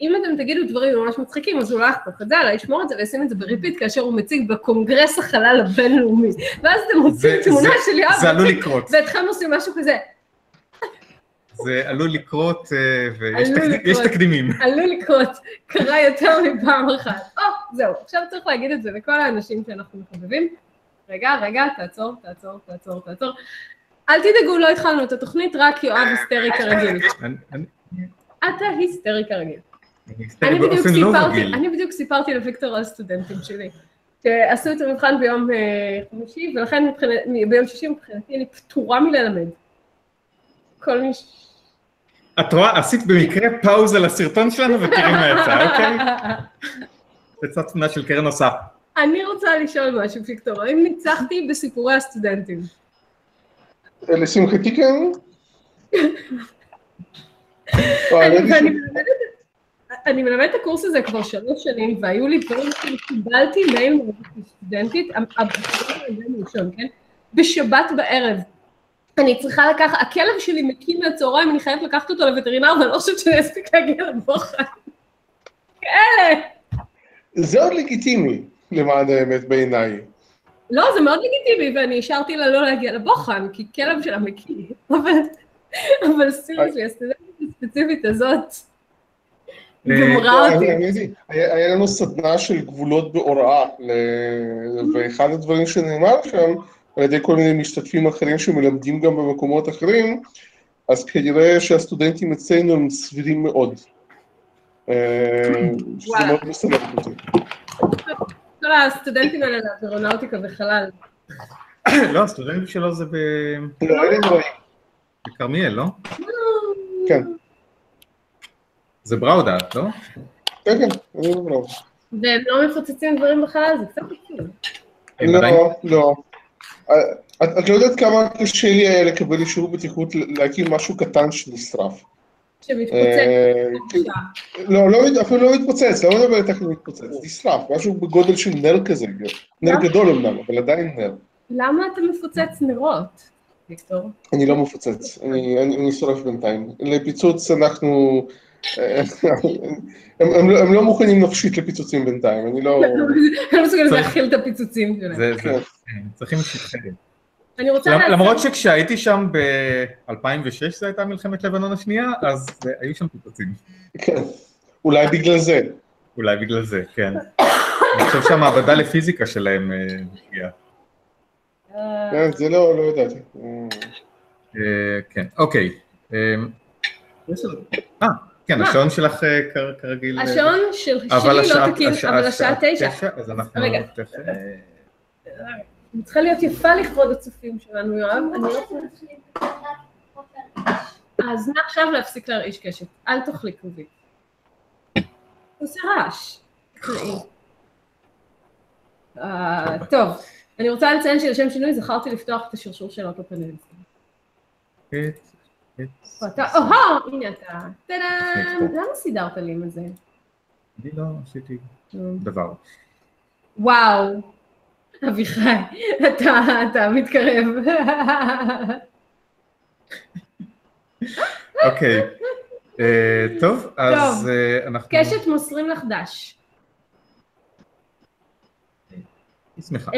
אם אתם תגידו דברים ממש מצחיקים, אז הוא לא אכפת, חדל, ישמור את זה וישים את זה בריפיט, כאשר הוא מציג בקונגרס החלל הבינלאומי. ואז אתם מוצאים תמונה של יואב. זה עלול לקרות. ואתכם עושים משהו כזה. זה עלול לקרות, ויש תקדימים. עלול לקרות, קרה יותר מפעם אחת. זהו, עכשיו צריך להגיד את זה לכל האנשים שאנחנו מחבבים. רגע, תעצור. אל תדאגו, לא התחלנו את התוכנית, רק יואב היסטרי כרגיל. אתה היסטרי כרגיל. אני בדיוק סיפרתי לויקטור על הסטודנטים שלי, שעשו את המבחן ביום חמישי, ולכן ביום שישי מבחינתי אני פטורה מללמד. כל מי... את רואה, עשית במקרה פאוז על הסרטון שלנו ותראי מה יצא, אוקיי? יצאה תמונה של קרן עושה. אני רוצה לשאול משהו, ויקטור, האם ניצחתי בסיפורי הסטודנטים? לשמחתי כן. אני מלמדת את הקורס הזה כבר 3 שנים, והיו לי דברים שקיבלתי מייל סטודנטית, בשבת בערב. אני צריכה לקחת, הכלב שלי מקים מהצהריים, אני חייבת לקחת אותו לווטרינר, ואני לא חושבת שאני אספיק להגיע לבוחן. כאלה. זה עוד לגיטימי, למען האמת, בעיניי. לא, זה מאוד לגיטימי, ואני השארתי לה לא להגיע לבוחן, כי כלב שלה מקים, אבל סירסלי, הסטודנטית הספציפית הזאת גמרה אותי. היה לנו סדנה של גבולות בהוראה, ואחד הדברים שנאמר שם, על ידי כל מיני משתתפים אחרים שמלמדים גם במקומות אחרים, אז כנראה שהסטודנטים אצלנו הם סבירים מאוד. שזה מאוד מסתכל אותי. כל הסטודנטים האלה לאווירונאוטיקה וחלל. לא, הסטודנטים שלו זה ב... בקרמיאל, לא? כן. זה בראודה, לא? כן, כן, אני לא בראודה. והם לא מפוצצים דברים בחלל, זה קצת חצי. לא, לא. את לא יודעת כמה קשה לי היה לקבל אישור בטיחות להקים משהו קטן שנשרף. שמתפוצץ. לא, אפילו לא מתפוצץ, לא מדבר איתך מתפוצץ, נשרף, משהו בגודל של נר כזה, נר גדול אמנם, אבל עדיין נר. למה אתה מפוצץ נרות, ויקטור? אני לא מפוצץ, אני שורף בינתיים. לפיצוץ אנחנו... הם לא מוכנים נפשית לפיצוצים בינתיים, אני לא... אני לא מסוגלת להכיל את הפיצוצים שלהם. זה, צריכים להתחיל. אני רוצה להצטרף. למרות שכשהייתי שם ב-2006, זו הייתה מלחמת לבנון השנייה, אז היו שם פיצוצים. כן, אולי בגלל זה. אולי בגלל זה, כן. אני חושב שהמעבדה לפיזיקה שלהם נפגעה. זה לא יודעת. כן, אוקיי. כן, השעון שלך כרגיל... השעון שלי לא תקין, אבל השעה 9. רגע. אני צריכה להיות יפה לכבוד הצופים שלנו, יואב. אז מעכשיו להפסיק להרעיש קשת. אל תאכלי קובי. עושה רעש. טוב, אני רוצה לציין שלשם שינוי זכרתי לפתוח את השרשור של האוטופנל. אוהו, הנה אתה. תדאם, למה סידרת לי עם זה? אני לא עשיתי דבר. וואו, אביחי, אתה מתקרב. אוקיי, טוב, אז אנחנו... קשת מוסרים לך דש. שמחה.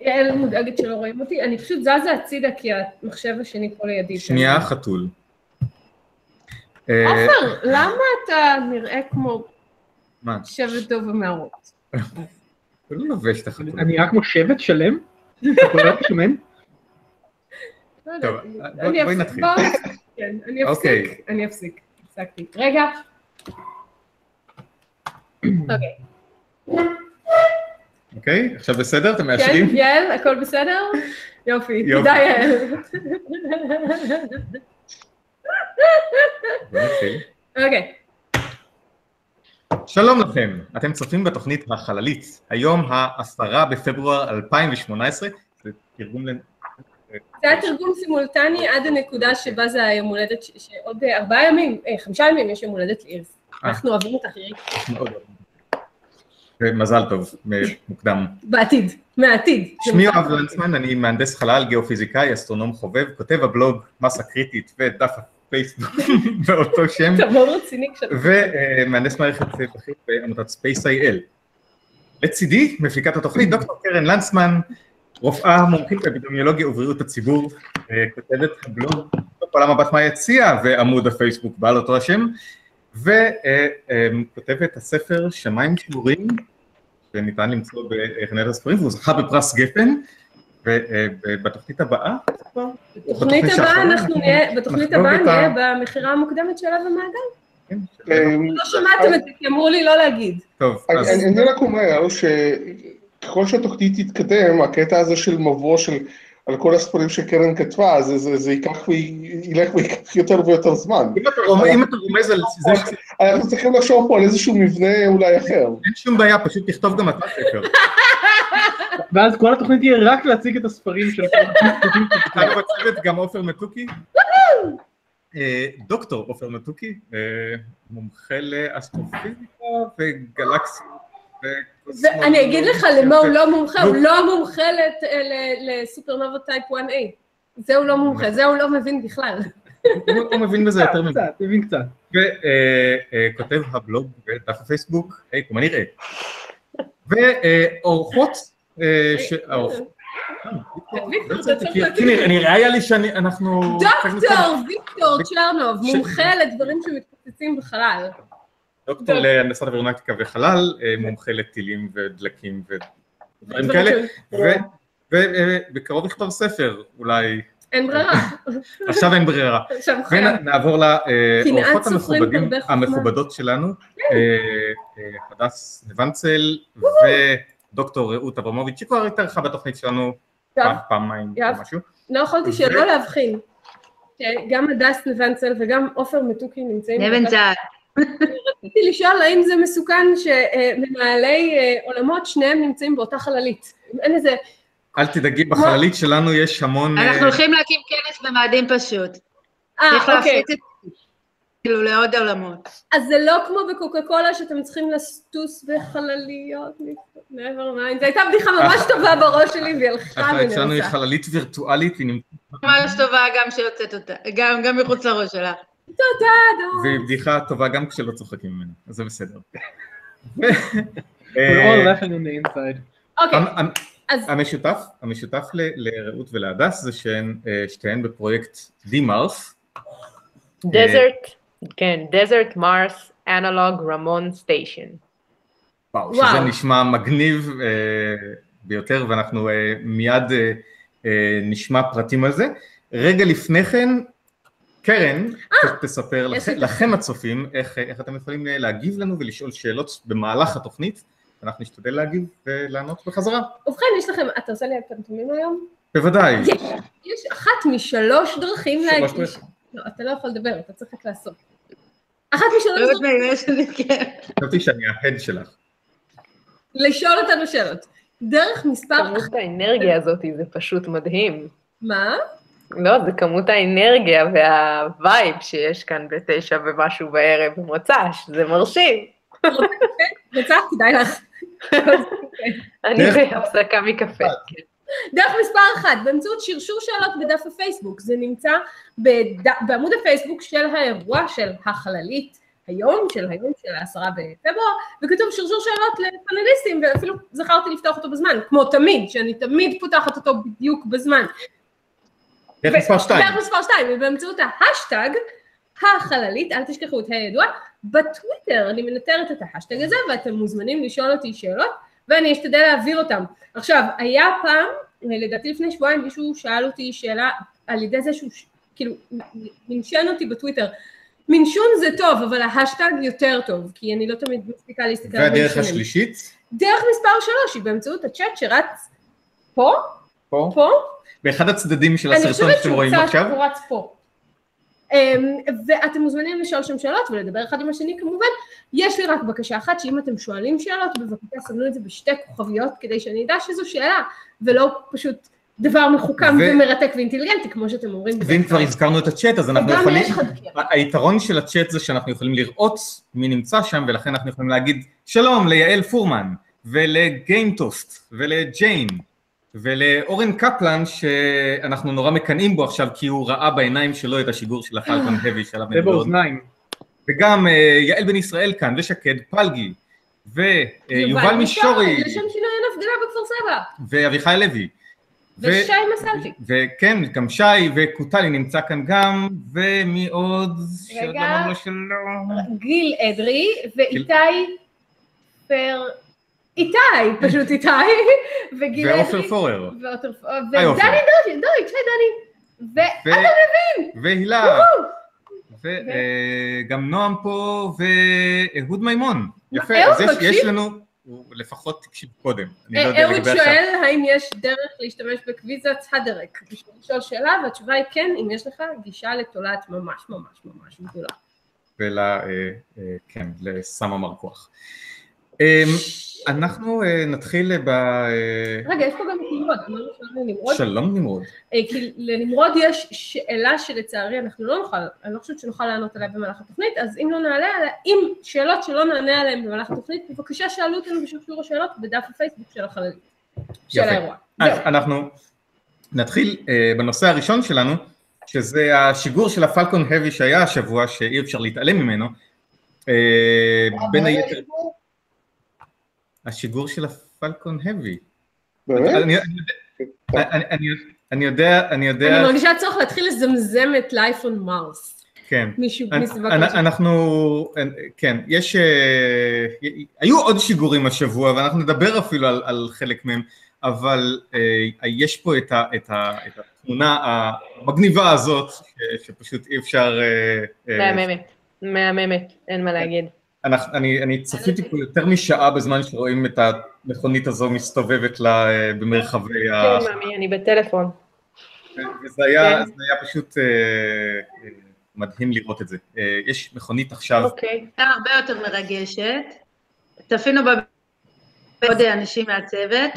יעל מודאגת שלא רואים אותי, אני פשוט זזה הצידה כי המחשב השני פה לידי. שנייה חתול. עופר, למה אתה נראה כמו שבט דוב המערות? אתה לא לובש את החתול. אני נראה כמו שבט שלם? אתה לא שומע? טוב, בואי נתחיל. כן, אני אפסיק. הפסקתי. רגע. אוקיי. אוקיי? עכשיו בסדר? אתם מאשרים? כן, יעל, הכל בסדר? יופי, תודה יעל. אוקיי. שלום לכם, אתם צופים בתוכנית החללית. היום ה10 בפברואר 2018, זה תרגום ל... זה היה תרגום סימולטני עד הנקודה שבה זה היום הולדת, שעוד 5 ימים יש יום הולדת לאירס. אנחנו אוהבים אותך, אירס. מזל טוב, מוקדם. בעתיד, מהעתיד. שמי יואב לנדסמן, אני מהנדס חלל, גיאופיזיקאי, אסטרונום חובב, כותב הבלוג, מסה קריטית ודף פייסבוק באותו שם. אתה מאוד רציני כשאתה... ומהנדס מערכת בכיר בעמותת ספייס איי-אל. לצידי, מפיקת התוכנית, דוקטור קרן לנדסמן, רופאה מומחית באפידמיולוגיה ובריאות הציבור, כותבת הבלוג, פעלה מבט מהיציע, ועמוד הפייסבוק בעל אותו השם, וכותבת הספר שמיים שבורים, שניתן למצוא בחנויות הספרים, והוא זכה בפרס גפן, ובתוכנית הבאה, בתוכנית הבאה אנחנו נהיה, בתוכנית הבאה נהיה במחירה המוקדמת שלה במעגל. לא שמעתם את זה, כי אמרו לי לא להגיד. טוב, אז... אני רק אומר שככל שהתוכנית תתקדם, הקטע הזה של מבוא של... על כל הספרים שקרן כתבה, זה ייקח ויקח יותר ויותר זמן. אם אתה רומז על זה... אנחנו צריכים לחשוב פה על איזשהו מבנה אולי אחר. אין שום בעיה, פשוט תכתוב גם אתה ספר. ואז כל התוכנית תהיה רק להציג את הספרים של... כאן בצוות גם עופר מתוקי. דוקטור עופר מתוקי, מומחה לאסטרופיזיקה וגלקסיה. אני אגיד לך למה הוא לא מומחה, הוא לא מומחה לסופרנובה טייפ 1A, זה הוא לא מומחה, זה הוא לא מבין בכלל. הוא מבין בזה יותר מבין. קצת, מבין קצת. וכותב הבלוג ודף הפייסבוק, היי, כמה נראה. ואורחות, אני ראייה לי שאנחנו... דוקטור ויקטור צ'רנוב, מומחה לדברים שמתפוצצים בחלל. דוקטור להנדסת אווירונאוטיקה וחלל, מומחה לטילים ודלקים ודברים כאלה, ובקרוב לכתוב ספר, אולי... אין ברירה. עכשיו אין ברירה. ונעבור לאורחות המכובדות שלנו, חדס ניבנצל ודוקטור רעות אברמוביץ', שכבר התארחה בתוכנית שלנו פעמיים או משהו. לא יכולתי שלא להבחין, שגם הדס ניבנצל וגם עופר מתוקי נמצאים... ניבנצל. רציתי לשאול האם זה מסוכן שמנהלי עולמות שניהם נמצאים באותה חללית. אין איזה... אל תדאגי, בחללית שלנו יש המון... אנחנו הולכים להקים כנס במאדים פשוט. צריך להפריט את זה, כאילו, לעוד עולמות. אז זה לא כמו בקוקה קולה שאתם צריכים לסטוס בחלליות, נבר מיינד. זו הייתה בדיחה ממש טובה בראש שלי והיא הלכה מנוסה. אצלנו היא חללית וירטואלית, היא נמצאת... ממש טובה גם שיוצאת אותה, גם מחוץ לראש שלה. תודה, דוד. זו בדיחה טובה גם כשלא צוחקים ממנו, אז זה בסדר. המשותף לרעות ולהדס זה שהן שתיהן בפרויקט DeMars. Desert Mars Analog Ramon Station. וואו, שזה נשמע מגניב ביותר, ואנחנו מיד נשמע פרטים על זה. רגע לפני כן, קרן, תספר לכם הצופים איך אתם יכולים להגיב לנו ולשאול שאלות במהלך התוכנית, ואנחנו נשתדל להגיב ולענות בחזרה. ובכן, יש לכם, אתה עושה לי פנטומים היום? בוודאי. יש אחת משלוש דרכים להגיב. לא, אתה לא יכול לדבר, אתה צריך רק לעשות. אחת משלוש דרכים. חשבתי שאני ההד שלך. לשאול אותנו שאלות. דרך מספר... כמות האנרגיה הזאת זה פשוט מדהים. מה? לא, זה כמות האנרגיה והווייב שיש כאן בתשע ומשהו בערב במוצ"ש, זה מרשים. מוצ"ש, כדאי לך. אני בהפסקה מקפה. דרך מספר אחת, באמצעות שרשור שאלות בדף הפייסבוק, זה נמצא בעמוד הפייסבוק של האירוע של החללית, היום של 10 בפברואר, וכתוב שרשור שאלות לפנליסטים, ואפילו זכרתי לפתוח אותו בזמן, כמו תמיד, שאני תמיד פותחת אותו בדיוק בזמן. דרך מספר 2. דרך מספר 2, באמצעות ההשטג, החללית, אל תשכחו את הידוע, בטוויטר אני מנטרת את ההשטג הזה, ואתם מוזמנים לשאול אותי שאלות, ואני אשתדל להעביר אותם. עכשיו, היה פעם, לדעתי לפני שבועיים, מישהו שאל אותי שאלה, על ידי זה שהוא, כאילו, מנשן אותי בטוויטר, מנשון זה טוב, אבל ההשטג יותר טוב, כי אני לא תמיד מספיקה להסתכל. והדרך השלישית? דרך מספר 3, היא באמצעות הצ'אט שרץ פה, פה, באחד הצדדים של הסרטון שאתם רואים עכשיו. אני חושבת שהוא רץ פה. ואתם מוזמנים לשאול שם שאלות ולדבר אחד עם השני כמובן. יש לי רק בקשה אחת, שאם אתם שואלים שאלות, בבקשה סמנו את זה בשתי כוכביות, כדי שאני אדע שזו שאלה, ולא פשוט דבר מחוכם ומרתק ואינטליגנטי, כמו שאתם אומרים. ואם כבר הזכרנו את הצ'אט, אז אנחנו יכולים... היתרון של הצ'אט זה שאנחנו יכולים לראות מי נמצא שם, ולכן אנחנו יכולים להגיד שלום ליעל פורמן, ולגיימטוסט, ולג'יין. ולאורן קפלן, שאנחנו נורא מקנאים בו עכשיו, כי הוא ראה בעיניים שלו את השיגור של הפלקון האבי של המדרון. ובאוזניים. וגם יעל בן ישראל כאן, ושקד פלגי, ויובל מישורי. לשם שינוי אין הפגנה בכפר סבא. ואביחי לוי. ושי מסלפי. וכן, גם שי, וקוטלי נמצא כאן גם, ומי עוד? רגע, גיל אדרי, ואיתי פר... איתי, פשוט איתי, וגיל אדרי. ועופר פורר. ודני דויץ', דני. ואדם מבין. והילה. וגם נועם פה, ואהוד מימון. יפה, אז יש לנו... הוא לפחות תקשיב קודם. אהוד שואל, האם יש דרך להשתמש בקוויזת הדרק? בשביל לשאול שאלה, והתשובה היא כן, אם יש לך גישה לתולעת ממש ממש ממש גדולה. כן, לסם המרקוח. אנחנו נתחיל ב... רגע, יש פה גם נמרוד, אמרנו שלום לנמרוד. שלום נמרוד. כי לנמרוד יש שאלה שלצערי אנחנו לא נוכל, אני לא חושבת שנוכל לענות עליה במהלך התוכנית, אז אם לא נעלה עליה, אם שאלות שלא נענה עליהן במהלך התוכנית, בבקשה שאלו אותנו בשביל השאלות בדף הפייסבוק של החללית, של האירוע. אז אנחנו נתחיל בנושא הראשון שלנו, שזה השיגור של הפלקון האבי שהיה השבוע, שאי אפשר להתעלם ממנו, בין היתר... השיגור של הפלקון האבי. באמת? אני יודע... אני מרגישה צורך להתחיל לזמזם את לייף און מארס. כן. כן, יש... היו עוד שיגורים השבוע, ואנחנו נדבר אפילו על חלק מהם, אבל יש פה את התמונה המגניבה הזאת, שפשוט אי אפשר... מהממת, מהממת, אין מה להגיד. אני צפיתי פה יותר משעה בזמן שרואים את המכונית הזו מסתובבת לה במרחבי ה... כן, מאמי, אני בטלפון. וזה היה פשוט מדהים לראות את זה. יש מכונית עכשיו... אוקיי, הייתה הרבה יותר מרגשת. צפינו בעוד אנשים מהצוות.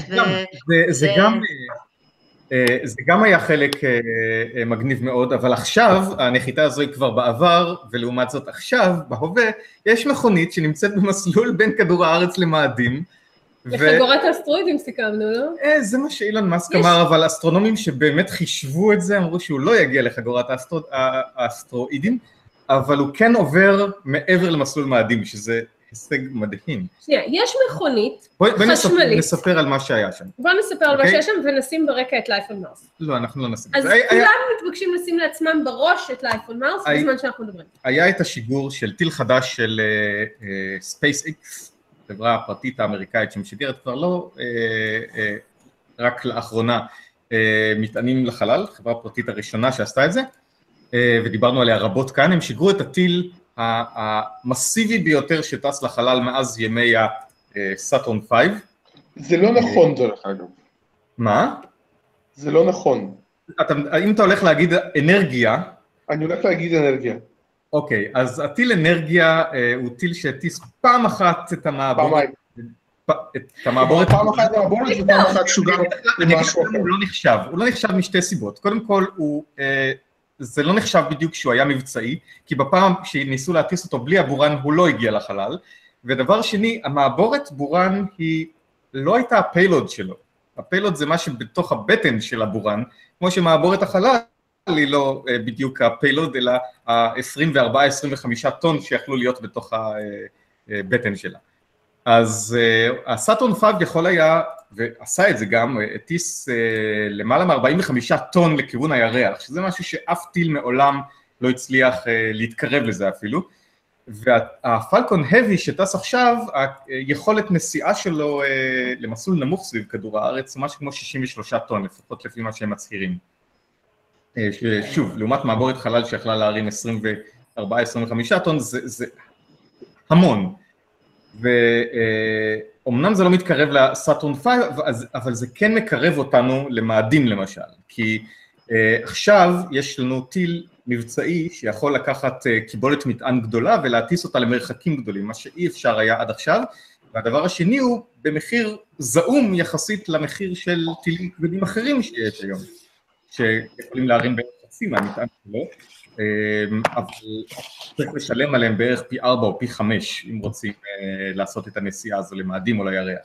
זה גם היה חלק מגניב מאוד, אבל עכשיו, הנחיתה הזו היא כבר בעבר, ולעומת זאת עכשיו, בהווה, יש מכונית שנמצאת במסלול בין כדור הארץ למאדים. לחגורת האסטרואידים סיכמנו, לא? זה מה שאילן מאסק אמר, אבל אסטרונומים שבאמת חישבו את זה, אמרו שהוא לא יגיע לחגורת האסטרואידים, אבל הוא כן עובר מעבר למסלול מאדים, שזה... הישג מדהים. שנייה, יש מכונית חשמלית. בואי נספר על מה שהיה שם. בואי נספר על מה שהיה שם ונשים ברקע את לייף און מארס. לא, אנחנו לא נשים. אז כולם מתבקשים לשים לעצמם בראש את לייף און מארס בזמן שאנחנו מדברים. היה את השיגור של טיל חדש של SpaceX, חברה הפרטית האמריקאית שמשגרת כבר לא, רק לאחרונה מטענים לחלל, חברה הפרטית הראשונה שעשתה את זה, ודיברנו עליה רבות כאן, הם שיגרו את הטיל המסיבי ביותר שטס לחלל מאז ימי הסאטרון 5. זה לא נכון דרך אגב. מה? זה לא נכון. אם אתה הולך להגיד אנרגיה... אני הולך להגיד אנרגיה. אוקיי, אז הטיל אנרגיה הוא טיל שהטיס פעם אחת את המעבורת. פעמיים. פעם אחת המעבורת ופעם אחת שוגר למשהו אחר. הוא לא נחשב משתי סיבות. קודם כל הוא... זה לא נחשב בדיוק שהוא היה מבצעי, כי בפעם שניסו להטיס אותו בלי הבורן, הוא לא הגיע לחלל. ודבר שני, המעבורת בורן היא לא הייתה הפיילוד שלו. הפיילוד זה מה שבתוך הבטן של הבורן, כמו שמעבורת החלל היא לא בדיוק הפיילוד, אלא ה-24-25 טון שיכלו להיות בתוך הבטן שלה. אז הסאטרון 5 יכול היה, ועשה את זה גם, הטיס למעלה מ-45 טון לכיוון הירח, שזה משהו שאף טיל מעולם לא הצליח להתקרב לזה אפילו, והפלקון האבי שטס עכשיו, היכולת נסיעה שלו למסלול נמוך סביב כדור הארץ, משהו כמו 63 טון, לפחות לפי מה שהם מצהירים. שוב, לעומת מעבורת חלל שיכלה להרים 24-25 טון, זה המון. ואומנם זה לא מתקרב לסאטרון 5, אבל זה כן מקרב אותנו למאדים למשל, כי עכשיו יש לנו טיל מבצעי שיכול לקחת קיבולת מטען גדולה ולהטיס אותה למרחקים גדולים, מה שאי אפשר היה עד עכשיו, והדבר השני הוא במחיר זעום יחסית למחיר של טילים גדולים אחרים שיש היום, שיכולים להרים בחצים מהמטען שלו. אבל צריך לשלם עליהם בערך פי 4 או פי 5, אם רוצים לעשות את הנסיעה הזו למאדים או לירח.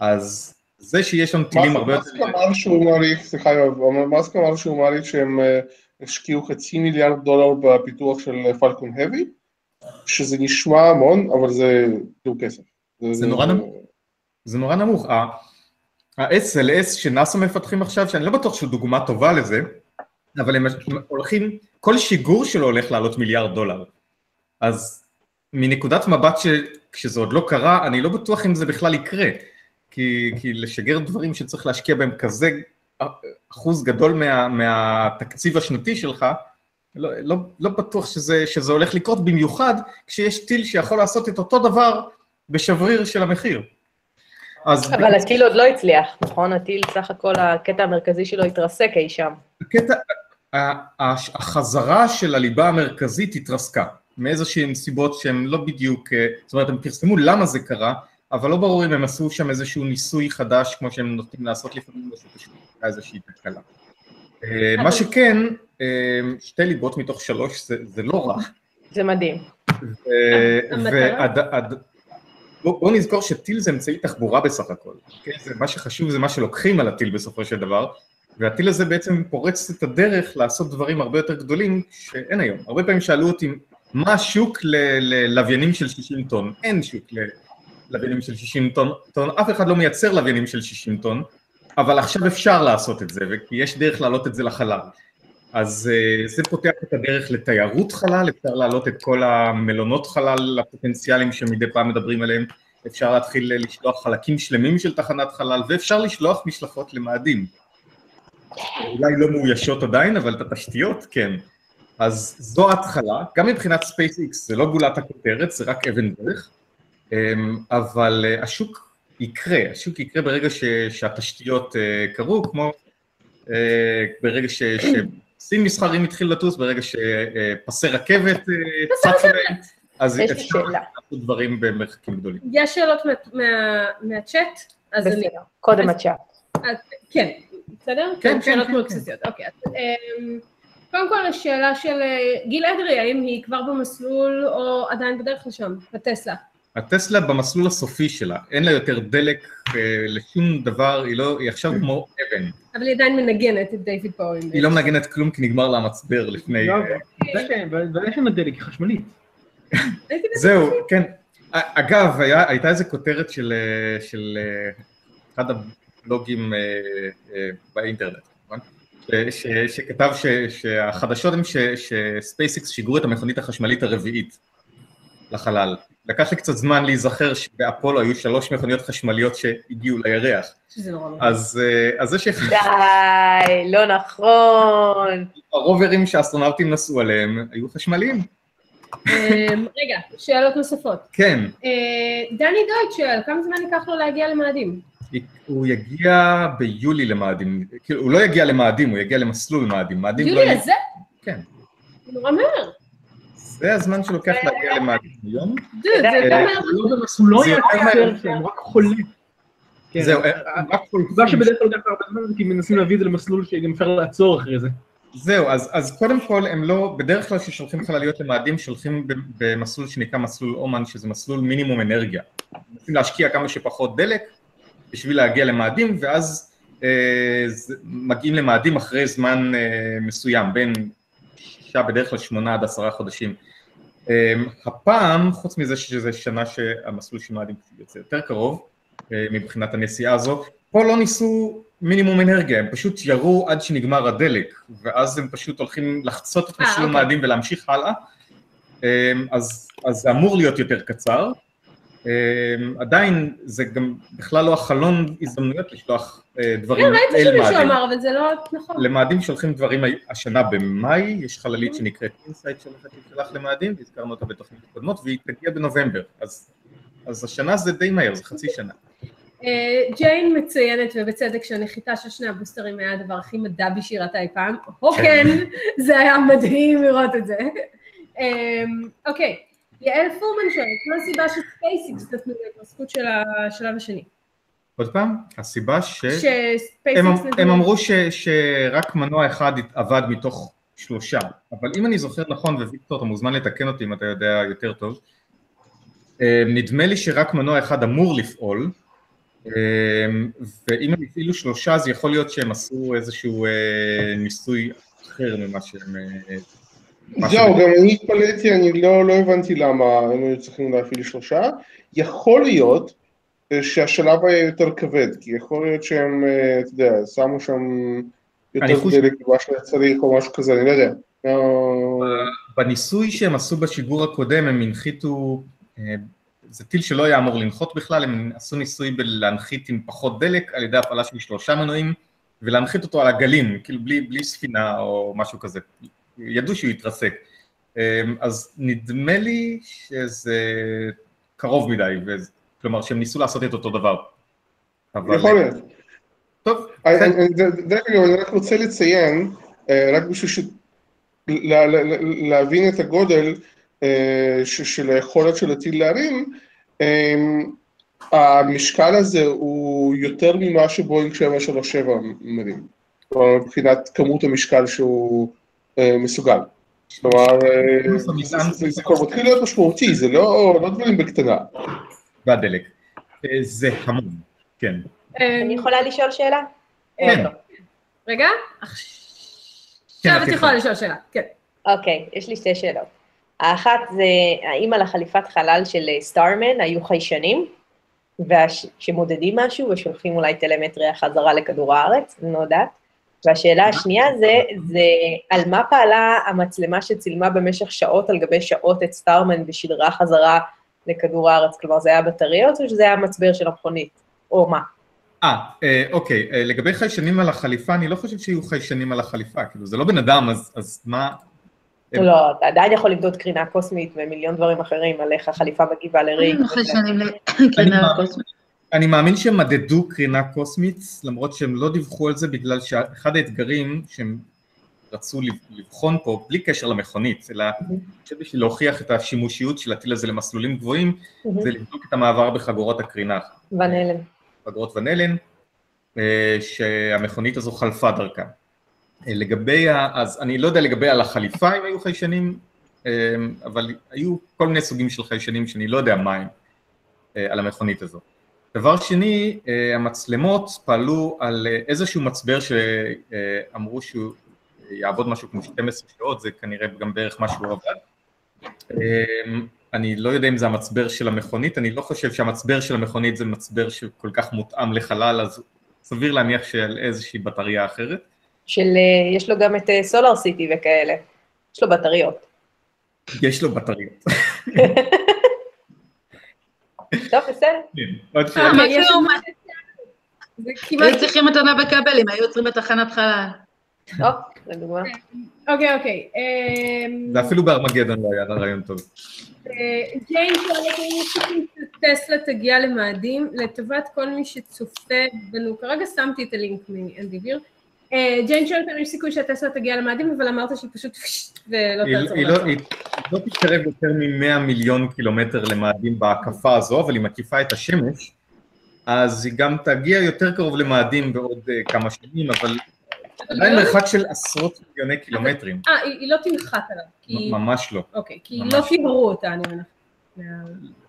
אז זה שיש לנו טילים הרבה יותר... מאסק אמר שהוא מעריך שהם השקיעו $500 מיליארד בפיתוח של פלקון האבי, שזה נשמע המון, אבל זה לא כסף. זה נורא נמוך. זה נורא נמוך. ה-SLS שנאס"א מפתחים עכשיו, שאני לא בטוח שהוא דוגמה טובה לזה, אבל הם הולכים, כל שיגור שלו הולך לעלות $1 מיליארד. אז מנקודת מבט שכשזה עוד לא קרה, אני לא בטוח אם זה בכלל יקרה, כי לשגר דברים שצריך להשקיע בהם כזה אחוז גדול מהתקציב השנתי שלך, לא בטוח שזה הולך לקרות, במיוחד כשיש טיל שיכול לעשות את אותו דבר בשבריר של המחיר. אבל הטיל עוד לא הצליח, נכון? הטיל, סך הכל, הקטע המרכזי שלו התרסק אי שם. החזרה של הליבה המרכזית התרסקה, מאיזושהי סיבות שהן לא בדיוק, זאת אומרת, הם פרסמו למה זה קרה, אבל לא ברור אם הם עשו שם איזשהו ניסוי חדש, כמו שהם נוטים לעשות לפעמים, איזושהי תקלה. מה שכן, 2 ליבות מתוך 3, זה לא רע. זה מדהים. בואו נזכור שטיל זה אמצעי תחבורה בסך הכל. מה שחשוב זה מה שלוקחים על הטיל בסופו של דבר, והטיל הזה בעצם פורץ את הדרך לעשות דברים הרבה יותר גדולים שאין היום. הרבה פעמים שאלו אותי, מה השוק ללוויינים של 60 טון? אין שוק ללוויינים של 60 טון, אף אחד לא מייצר לוויינים של 60 טון, אבל עכשיו אפשר לעשות את זה, ויש דרך להעלות את זה לחלל. אז זה פותח את הדרך לתיירות חלל, אפשר להעלות את כל המלונות חלל הפוטנציאליים שמדי פעם מדברים עליהם, אפשר להתחיל לשלוח חלקים שלמים של תחנת חלל, ואפשר לשלוח משלחות למאדים. אולי לא מאוישות עדיין, אבל את התשתיות כן. אז זו התחלה, גם מבחינת SpaceX, זה לא גולת הכותרת, זה רק אבן דרך, אבל השוק יקרה ברגע שהתשתיות קרו, כמו ברגע סין מסחרים התחיל לטוס, ברגע שפסי רכבת צץ להם, אז אפשר לעשות דברים במרחקים גדולים. יש שאלות מהצ'אט? בסדר, קודם הצ'אט. כן, בסדר? כן, שאלות מאוד בסיסיות, אוקיי. קודם כל, השאלה של גיל אדרי, האם היא כבר במסלול או עדיין בדרך לשם, הטסלה? הטסלה במסלול הסופי שלה, אין לה יותר דלק לשום דבר, היא עכשיו כמו אבן. אבל היא עדיין מנגנת את דיוויד פאווי. היא לא מנגנת כלום כי נגמר לה המצבר לפני... לא, ואיך עם הדלק היא חשמלית? זהו, כן. אגב, הייתה איזו כותרת של אחד הבלוגים באינטרנט, שכתב שהחדשות הם שספייסיקס שיגרו את המכונית החשמלית הרביעית לחלל. לקח לי קצת זמן להיזכר שבאפולו היו 3 מכוניות חשמליות שהגיעו לירח. שזה נורא. אז זה שחשמל... די, לא נכון. הרוברים שהאסטרונאוטים נסעו עליהם היו חשמליים. רגע, שאלות נוספות. כן. דני דויט שואל, כמה זמן ייקח לו להגיע למאדים? הוא יגיע ביולי למאדים. כאילו, הוא לא יגיע למאדים, הוא יגיע למסלול מאדים. יולי הזה? כן. נורא מהר. זה הזמן שלוקח להגיע למאדים היום. זה לא יותר מהר, הם רק חולים. זהו, זה שבדרך כלל לוקח הרבה זמן, כי מנסים להביא את זה למסלול שגם אפשר לעצור אחרי זה. זהו, אז קודם כל, הם לא, בדרך כלל ששולחים חלליות למאדים, שולחים במסלול שנקרא מסלול אומן, שזה מסלול מינימום אנרגיה. מנסים להשקיע כמה שפחות דלק, בשביל להגיע למאדים, ואז מגיעים למאדים אחרי זמן מסוים, בין... בדרך כלל 8 עד 10 חודשים. הפעם, חוץ מזה שזה שנה שהמסלול של מאדים יוצא יותר קרוב, מבחינת הנסיעה הזו, פה לא ניסו מינימום אנרגיה, הם פשוט ירו עד שנגמר הדלק, ואז הם פשוט הולכים לחצות את מסלול מאדים ולהמשיך הלאה, אז זה אמור להיות יותר קצר. עדיין זה גם בכלל לא החלון הזדמנויות לשלוח דברים אל מאדים. ראיתי שמישהו אמר, אבל זה לא נכון. למאדים שולחים דברים השנה במאי, יש חללית שנקראת אינסייט שהולכת לשלח למאדים, והזכרנו אותה בתוכנית הקודמות, והיא תגיע בנובמבר, אז השנה זה די מהר, זה חצי שנה. ג'יין מציינת, ובצדק, שהנחיתה של 2 הבוסטרים היה הדבר הכי מדע בשירת אי פעם. הוקן, זה היה מדהים לראות את זה. אוקיי. יעל פורמן שואלת, מה הסיבה שספייסיקס נתנו להתרסקות של השלב השני? עוד פעם, הסיבה הם אמרו שרק מנוע אחד עבד מתוך 3, אבל אם אני זוכר נכון, וויקטור, אתה מוזמן לתקן אותי אם אתה יודע יותר טוב, נדמה לי שרק מנוע אחד אמור לפעול, ואם הם הפעילו שלושה, אז יכול להיות שהם עשו איזשהו ניסוי אחר ממה שהם... זהו, גם אני התפלאתי, אני לא הבנתי למה הם היו צריכים להפעיל שלושה. יכול להיות שהשלב היה יותר כבד, כי יכול להיות שהם, אתה יודע, שמו שם יותר דלק מה שצריך או משהו כזה, אני לא יודע. בניסוי שהם עשו בשיגור הקודם, הם הנחיתו, זה טיל שלא היה אמור לנחות בכלל, הם עשו ניסוי בלהנחית עם פחות דלק, על ידי הפעלה של שלושה מנועים, ולהנחית אותו על הגלים, כאילו בלי ספינה או משהו כזה. ידעו שהוא יתרסק. אז נדמה לי שזה קרוב מדי, כלומר שהם ניסו לעשות את אותו דבר. יכול להיות. טוב. אני רק רוצה לציין, רק בשביל להבין את הגודל של היכולת של הטיל להרים, המשקל הזה הוא יותר ממה שבואינג 737 מרים, מבחינת כמות המשקל שהוא מסוגל. כלומר, זה כבר מתחיל להיות משמעותי, זה לא דברים בקטנה. והדלק. זה המון, כן. אני יכולה לשאול שאלה? כן. רגע? עכשיו את יכולה לשאול שאלה, כן. אוקיי, יש לי שתי שאלות. האחת זה, האם על החליפת חלל של סטארמן היו חיישנים, שמודדים משהו ושולחים אולי טלמטריה חזרה לכדור הארץ, אני לא יודעת. והשאלה השנייה זה על מה פעלה המצלמה שצילמה במשך שעות על גבי שעות את סטארמן ושדרה חזרה לכדור הארץ, כלומר זה היה בטריות או שזה היה המצבר של המכונית, או מה? אוקיי, לגבי חיישנים על החליפה, אני לא חושב שיהיו חיישנים על החליפה, כאילו זה לא בן אדם, אז מה... לא, אתה עדיין יכול למדוד קרינה קוסמית ומיליון דברים אחרים על איך החליפה מגיבה לריק. חיישנים לקרינה קוסמית. אני מאמין שהם מדדו קרינה קוסמית, למרות שהם לא דיווחו על זה, בגלל שאחד האתגרים שהם רצו לבחון פה, בלי קשר למכונית, אלא בשביל להוכיח את השימושיות של הטיל הזה למסלולים גבוהים, זה לבדוק את המעבר בחגורות הקרינה. ונלן. חגורות ונלן, שהמכונית הזו חלפה דרכה. לגבי, אז אני לא יודע לגבי על החליפה אם היו חיישנים, אבל היו כל מיני סוגים של חיישנים שאני לא יודע מה הם על המכונית הזו. דבר שני, המצלמות פעלו על איזשהו מצבר שאמרו שהוא יעבוד משהו כמו 12 שעות, זה כנראה גם בערך משהו עבד. אני לא יודע אם זה המצבר של המכונית, אני לא חושב שהמצבר של המכונית זה מצבר שכל כך מותאם לחלל, אז סביר להניח שעל איזושהי בטריה אחרת. יש לו גם את סולאר סיטי וכאלה, יש לו בטריות. יש לו בטריות. טוב, בסדר. היו צריכים מתנה בכבלים, היו עוצרים בתחנת חלל. אוקיי. זה אפילו בארמגדון לא היה רעיון טוב. ג'יין שואלת, אני חושבים שטסלה תגיע למאדים, לטובת כל מי שצופה בנו, כרגע שמתי את הלינק מאנדי ויר, ג'יין שואלת, אני סיכוי שהטסלה תגיע למאדים, אבל אמרת שהיא פשוט ולא תעצור לעצור. היא לא תתקרב יותר מ-100 מיליון קילומטר למאדים בהקפה הזו, אבל היא מקיפה את השמש, אז היא גם תגיע יותר קרוב למאדים בעוד כמה שנים, אבל... עדיין מרחק של עשרות מיליוני קילומטרים. היא לא תנחת עליו. ממש לא. אוקיי, כי לא פיברו אותה, אני מנחה.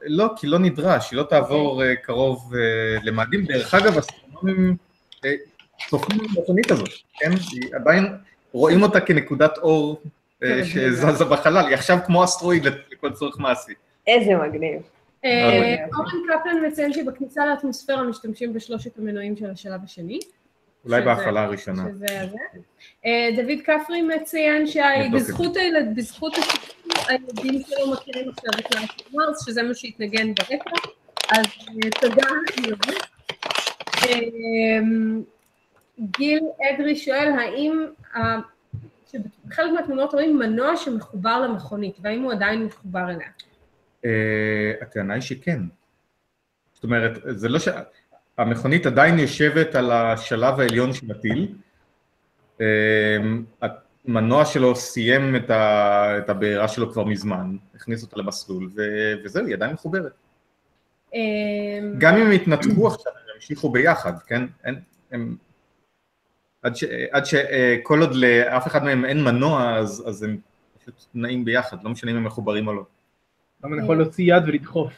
לא, כי לא נדרש, היא לא תעבור קרוב למאדים. דרך אגב, אסטרונומים צופים במכונית הזאת, כן? עדיין רואים אותה כנקודת אור שזזה בחלל, היא עכשיו כמו אסטרואיד לכל צורך מעשי. איזה מגניב. אורן קפלן מציין שבכניסה לאטמוספירה משתמשים בשלושת המנועים של השלב השני. אולי בהפעלה הראשונה. דוד כפרי מציין שבזכות הילדים שלו מכירים עכשיו את מרס, שזה מה שהתנגן ברקע, אז תודה. גיל אדרי שואל, האם בחלק מהתמונות רואים מנוע שמחובר למכונית, והאם הוא עדיין מחובר אליה? הטענה היא שכן. זאת אומרת, זה לא ש... המכונית עדיין יושבת על השלב העליון של הטיל, המנוע שלו סיים את הבעירה שלו כבר מזמן, הכניס אותה למסלול, וזהו, היא עדיין מחוברת. גם אם הם התנתקו עכשיו, הם המשיכו ביחד, כן? עד שכל עוד לאף אחד מהם אין מנוע, אז הם פשוט נעים ביחד, לא משנה אם הם מחוברים או לא. אבל יכול להוציא יד ולדחוף.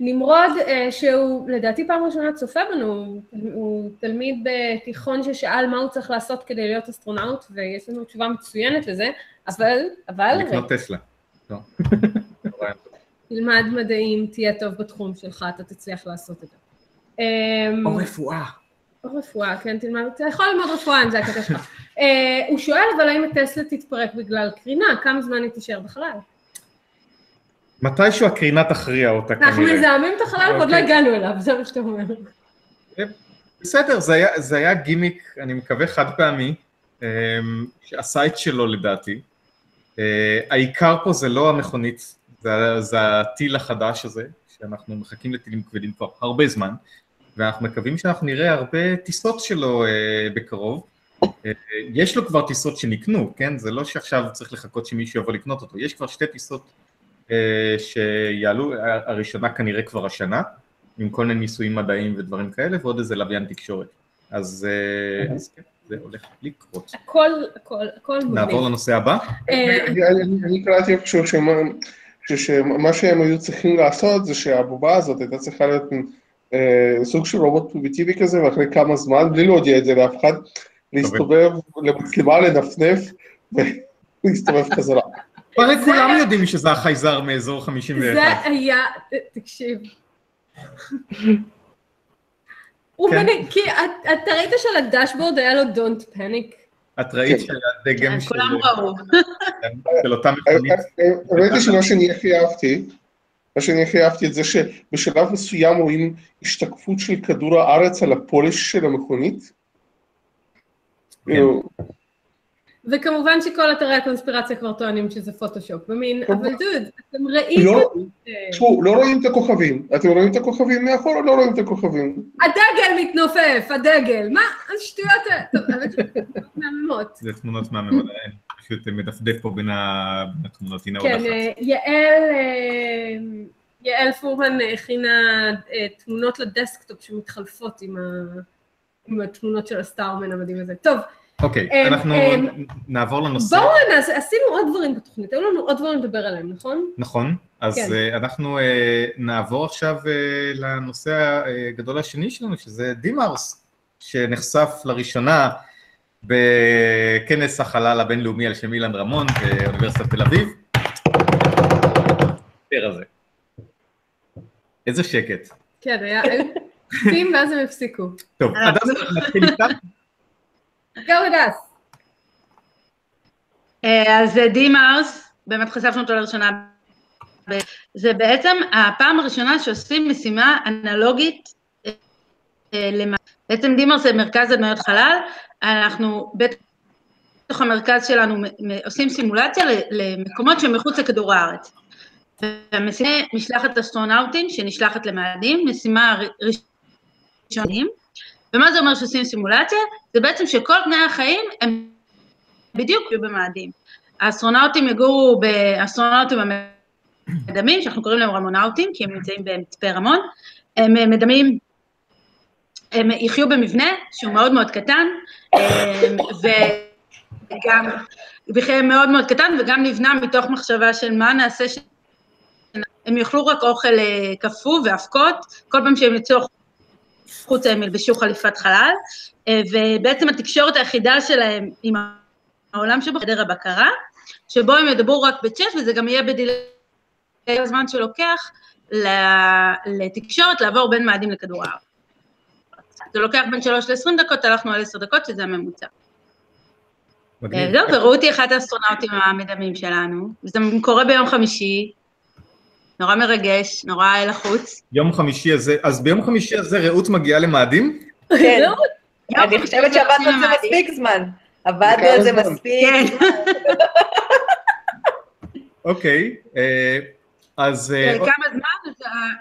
נמרוד, שהוא לדעתי פעם ראשונה צופה בנו, הוא תלמיד בתיכון ששאל מה הוא צריך לעשות כדי להיות אסטרונאוט, ויש לנו תשובה מצוינת לזה, אבל... לקנות טסלה. לא. תלמד מדעים, תהיה טוב בתחום שלך, אתה תצליח לעשות את זה. או רפואה. או רפואה, כן, תלמד, אתה יכול ללמוד רפואה אם זה הקטע שלך. הוא שואל, אבל האם הטסלה תתפרק בגלל קרינה? כמה זמן היא תישאר בחלל? מתישהו הקרינה תכריע אותה כנראה. אנחנו מזהמים את החלל ועוד לא הגענו אליו, זה מה שאתה אומר. בסדר, זה היה גימיק, אני מקווה חד פעמי, שעשה את שלו לדעתי. העיקר פה זה לא המכונית, זה הטיל החדש הזה, שאנחנו מחכים לטילים כבדים כבר הרבה זמן, ואנחנו מקווים שאנחנו נראה הרבה טיסות שלו בקרוב. יש לו כבר טיסות שנקנו, כן? זה לא שעכשיו צריך לחכות שמישהו יבוא לקנות אותו, יש כבר שתי טיסות שיעלו, הראשונה כנראה כבר השנה, עם כל מיני ניסויים מדעיים ודברים כאלה, ועוד איזה לוויין תקשורת. אז כן, זה הולך לקרות. הכל מובן. נעבור לנושא הבא. אני קראתי שמה שהם היו צריכים לעשות, זה שהבובה הזאת הייתה צריכה להיות סוג של רובוט פרימיטיבי כזה, ואחרי כמה זמן, בלי להודיע את זה לאף אחד, להסתובב למצלמה, לנפנף, ולהסתובב חזרה. הרי כולם יודעים שזה החייזר מאזור 51. זה היה, תקשיב. כי את ראית שעל הדשבורד היה לו Don't Panic? את ראית שהיה דגם של... כולם ראו. של אותם מכונית. ראיתי שמה שאני הכי אהבתי, את זה שבשלב מסוים רואים השתקפות של כדור הארץ על הפולש של המכונית. כן. וכמובן שכל אתרי הקונספירציה כבר טוענים שזה פוטושופ, במין, אבל דוד, אתם ראיתם... תשמעו, לא רואים את הכוכבים. אתם רואים את הכוכבים מאחור או לא רואים את הכוכבים? הדגל מתנופף, הדגל. מה? השטויות... טוב, אבל זה תמונות מהממות. זה תמונות מהממות, פשוט מדפדף פה בין התמונות, הנה עוד אחת. כן, יעל פורמן הכינה תמונות לדסקטופ שמתחלפות עם התמונות של הסטארמן המדהים הזה. טוב. אוקיי, אנחנו נעבור לנושא. בואו, עשינו עוד דברים בתוכנית, היו לנו עוד דברים לדבר עליהם, נכון? נכון, אז אנחנו נעבור עכשיו לנושא הגדול השני שלנו, שזה DeMars, שנחשף לראשונה בכנס החלל הבינלאומי על שם אילן רמון באוניברסיטת תל אביב. איזה שקט. כן, היה פים ואז הם הפסיקו. טוב, אדם נתחיל איתם. אז DeMars, באמת חשפנו אותו לראשונה, זה בעצם הפעם הראשונה שעושים משימה אנלוגית, בעצם DeMars זה מרכז הדמיות חלל, אנחנו בתוך המרכז שלנו עושים סימולציה למקומות שמחוץ לכדור הארץ, והמשימה משלחת אסטרונאוטים שנשלחת למאדים, משימה ראשונים, ומה זה אומר שעושים סימולציה? זה בעצם שכל תנאי החיים הם בדיוק במאדים. האסטרונאוטים יגורו באסטרונאוטים המדמים, שאנחנו קוראים להם רמונאוטים, כי הם נמצאים במצפה רמון, הם מדמים, הם יחיו במבנה שהוא מאוד מאוד קטן, וגם, וגם נבנה מתוך מחשבה של מה נעשה ש... הם יאכלו רק אוכל קפוא ואבקות, כל פעם שהם יצאו חוץ הם ילבשו חליפת חלל, ובעצם התקשורת היחידה שלהם עם העולם שבו, חדר הבקרה, שבו הם ידברו רק בצ'אט, וזה גם יהיה בדילי הזמן שלוקח לתקשורת לעבור בין מאדים לכדור הארץ. זה לוקח בין 3 ל-20 דקות, הלכנו על 10 דקות, שזה הממוצע. וראו אותי אחת האסטרונאוטים המדמים שלנו, וזה קורה ביום חמישי, נורא מרגש, נורא לחוץ. יום חמישי הזה, אז ביום חמישי הזה רעות מגיעה למאדים? כן. אני חושבת שעבדנו על זה מספיק זמן. עבדנו על זה מספיק. אוקיי, אז... כמה זמן?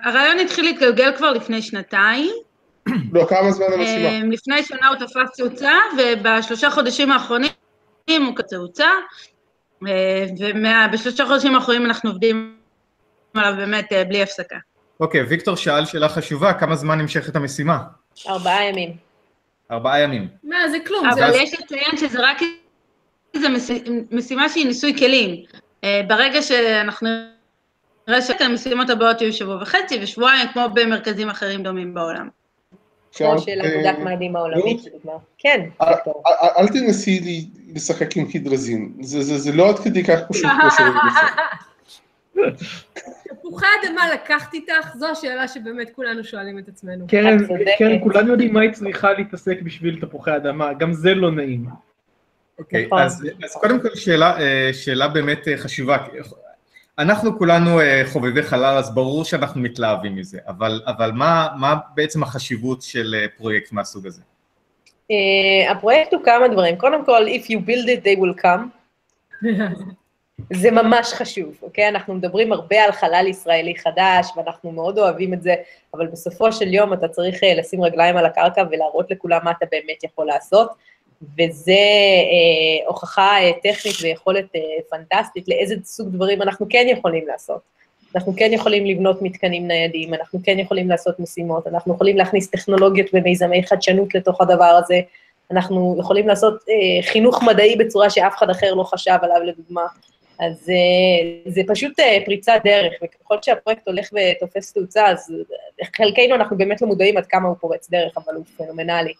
הרעיון התחיל להתגלגל כבר לפני שנתיים. לא, כמה זמן המשימה? לפני שנה הוא תפס תאוצה, ובשלושה חודשים האחרונים הוא כתאוצה, ובשלושה חודשים האחרונים אנחנו עובדים עליו באמת בלי הפסקה. אוקיי, ויקטור שאל שאלה חשובה, כמה זמן נמשכת המשימה? 4 ימים. 4 ימים. מה, זה כלום. אבל יש לציין שזה רק משימה שהיא ניסוי כלים. ברגע שאנחנו נראה שהמשימות הבאות יהיו שבוע וחצי ושבועיים, כמו במרכזים אחרים דומים בעולם. כמו של עבודת מאדים העולמית, כן. אל תנסי לשחק עם הידרזין, זה לא עד כדי כך פשוט כמו שאומרים לך. תפוחי אדמה לקחת איתך, זו השאלה שבאמת כולנו שואלים את עצמנו. קרן, כולנו יודעים מה היא צריכה להתעסק בשביל תפוחי אדמה, גם זה לא נעים. אוקיי, אז קודם כל שאלה באמת חשובה. אנחנו כולנו חובבי חלל, אז ברור שאנחנו מתלהבים מזה, אבל מה בעצם החשיבות של פרויקט מהסוג הזה? הפרויקט הוא כמה דברים. קודם כל, if you build it, they will come. זה ממש חשוב, אוקיי? אנחנו מדברים הרבה על חלל ישראלי חדש, ואנחנו מאוד אוהבים את זה, אבל בסופו של יום אתה צריך לשים רגליים על הקרקע ולהראות לכולם מה אתה באמת יכול לעשות, וזה הוכחה טכנית ויכולת פנטסטית לאיזה סוג דברים אנחנו כן יכולים לעשות. אנחנו כן יכולים לבנות מתקנים ניידים, אנחנו כן יכולים לעשות משימות, אנחנו יכולים להכניס טכנולוגיות ומיזמי חדשנות לתוך הדבר הזה, אנחנו יכולים לעשות חינוך מדעי בצורה שאף אחד אחר לא חשב עליו לדוגמה. אז זה פשוט פריצת דרך, וככל שהפרויקט הולך ותופס תאוצה, אז חלקנו אנחנו באמת לא מודעים עד כמה הוא פורץ דרך, אבל הוא פנומנלי.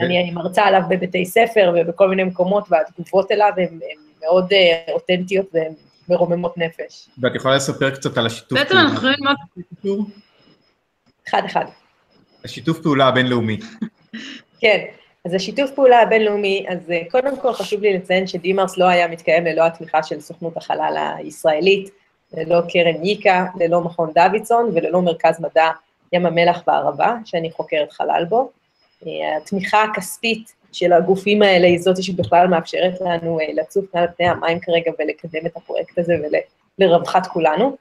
אני מרצה עליו בבתי ספר ובכל מיני מקומות, והתגובות אליו הן מאוד אותנטיות והן מרוממות נפש. ואת יכולה לספר קצת על השיתוף פעולה? בעצם אנחנו יכולים לראות... אחד. השיתוף פעולה הבינלאומי. כן, אז השיתוף פעולה הבינלאומי, אז קודם כל חשוב לי לציין שדימרס לא היה מתקיים ללא התמיכה של סוכנות החלל הישראלית, ללא קרן ייקה, ללא מכון דוידסון וללא מרכז מדע ים המלח והערבה, שאני חוקרת חלל בו. התמיכה הכספית של הגופים האלה היא זאת שבכלל מאפשרת לנו לצוף על פני המים כרגע ולקדם את הפרויקט הזה ולרווחת כולנו.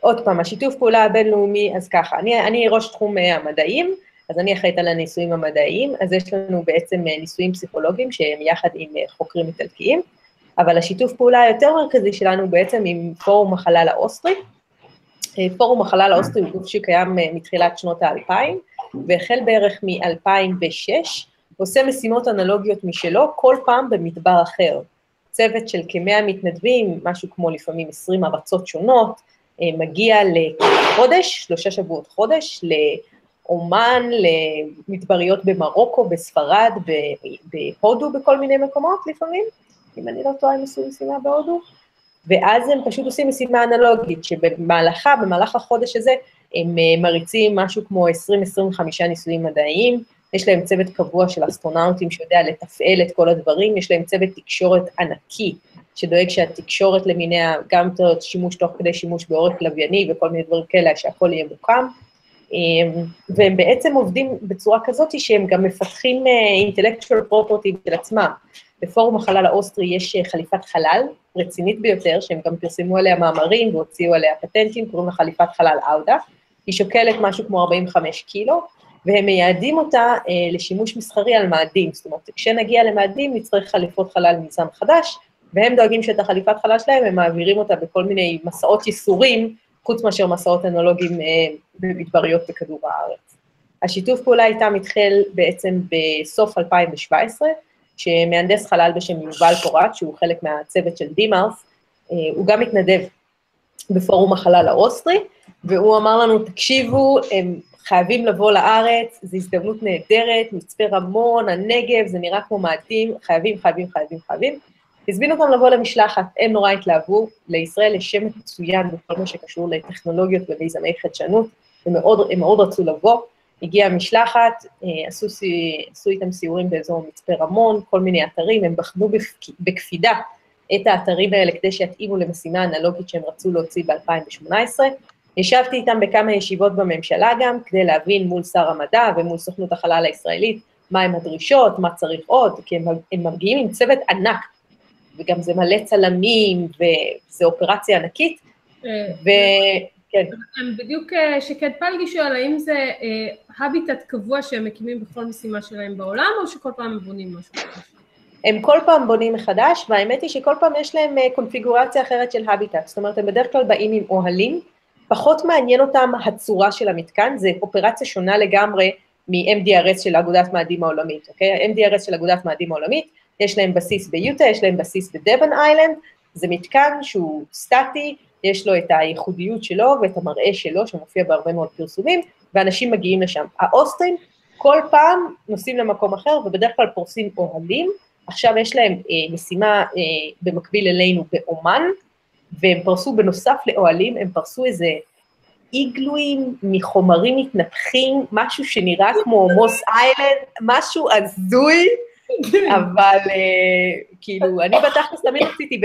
עוד פעם, השיתוף פעולה הבינלאומי, אז ככה, אני ראש תחום המדעים, אז אני אחראית על הניסויים המדעיים, אז יש לנו בעצם ניסויים פסיכולוגיים שהם יחד עם חוקרים איטלקיים, אבל השיתוף פעולה היותר מרכזי שלנו בעצם עם פורום החלל האוסטרי. פורום החלל האוסטרי הוא גוף שקיים מתחילת שנות ה-2000, והחל בערך מ-2006, עושה משימות אנלוגיות משלו, כל פעם במדבר אחר. צוות של כ-100 מתנדבים, משהו כמו לפעמים 20 ארצות שונות, מגיע לחודש, 3 שבועות, לאומן, למדבריות במרוקו, בספרד, בהודו, בכל מיני מקומות לפעמים, אם אני לא טועה, הם עושים משימה בהודו, ואז הם פשוט עושים משימה אנלוגית, שבמהלך החודש הזה, הם מריצים משהו כמו 20-25 ניסויים מדעיים, יש להם צוות קבוע של אסטרונאוטים שיודע לתפעל את כל הדברים, יש להם צוות תקשורת ענקי, שדואג שהתקשורת למיניה, גם שימוש תוך כדי שימוש בעורק לווייני וכל מיני דברים כאלה, שהכל יהיה מוקם, והם בעצם עובדים בצורה כזאת שהם גם מפתחים intellectual property של עצמם. בפורום החלל האוסטרי יש חליפת חלל רצינית ביותר, שהם גם פרסמו עליה מאמרים והוציאו עליה פטנטים, קוראים לה חליפת חלל אאודה, היא שוקלת משהו כמו 45 קילו, והם מייעדים אותה לשימוש מסחרי על מאדים, זאת אומרת, כשנגיע למאדים נצטרך חליפות חלל מיזם חדש, והם דואגים שאת החליפת חלל שלהם, הם מעבירים אותה בכל מיני מסעות ייסורים, חוץ מאשר מסעות אנלוגיים במדבריות בכדור הארץ. השיתוף פעולה איתם התחיל בעצם בסוף 2017, שמהנדס חלל בשם יובל פורט, שהוא חלק מהצוות של דימרס, הוא גם מתנדב בפורום החלל האוסטרי, והוא אמר לנו, תקשיבו, הם חייבים לבוא לארץ, זו הזדמנות נהדרת, מצפה רמון, הנגב, זה נראה כמו מאדים, חייבים. הזמינו אותם לבוא למשלחת, הם נורא התלהבו, לישראל יש שם מצוין בכל מה שקשור לטכנולוגיות ומיזמי חדשנות, הם מאוד רצו לבוא, הגיעה המשלחת, עשו איתם סיורים באזור מצפה רמון, כל מיני אתרים, הם בחנו בקפידה את האתרים האלה כדי שיתאימו למשימה אנלוגית שהם רצו להוציא ב-2018. ישבתי איתם בכמה ישיבות בממשלה גם, כדי להבין מול שר המדע ומול סוכנות החלל הישראלית, מה הם הדרישות, מה צריך עוד, כי הם מגיעים עם צוות ענק, וגם זה מלא צלמים, וזה אופרציה ענקית, בדיוק שקד פלגי שואל, האם זה הביטט קבוע שהם מקימים בכל משימה שלהם בעולם, או שכל פעם הם בונים משהו חדש? הם כל פעם בונים מחדש, והאמת היא שכל פעם יש להם קונפיגורציה אחרת של הביטט, זאת אומרת, הם בדרך כלל באים עם אוהלים, פחות מעניין אותם הצורה של המתקן, זה אופרציה שונה לגמרי מ-MDRS של אגודת מאדים העולמית, אוקיי? MDRS של אגודת מאדים העולמית, יש להם בסיס ביוטה, יש להם בסיס בדבן איילנד, זה מתקן שהוא סטטי, יש לו את הייחודיות שלו ואת המראה שלו, שמופיע בהרבה מאוד פרסומים, ואנשים מגיעים לשם. האוסטרים כל פעם נוסעים למקום אחר, ובדרך כלל פורסים אוהלים, עכשיו יש להם משימה במקביל אלינו באומן, והם פרסו בנוסף לאוהלים, הם פרסו איזה איגלויים מחומרים מתנפחים, משהו שנראה כמו מוס איילנד, משהו הזוי, אבל כאילו, אני בתכלס תמיד רציתי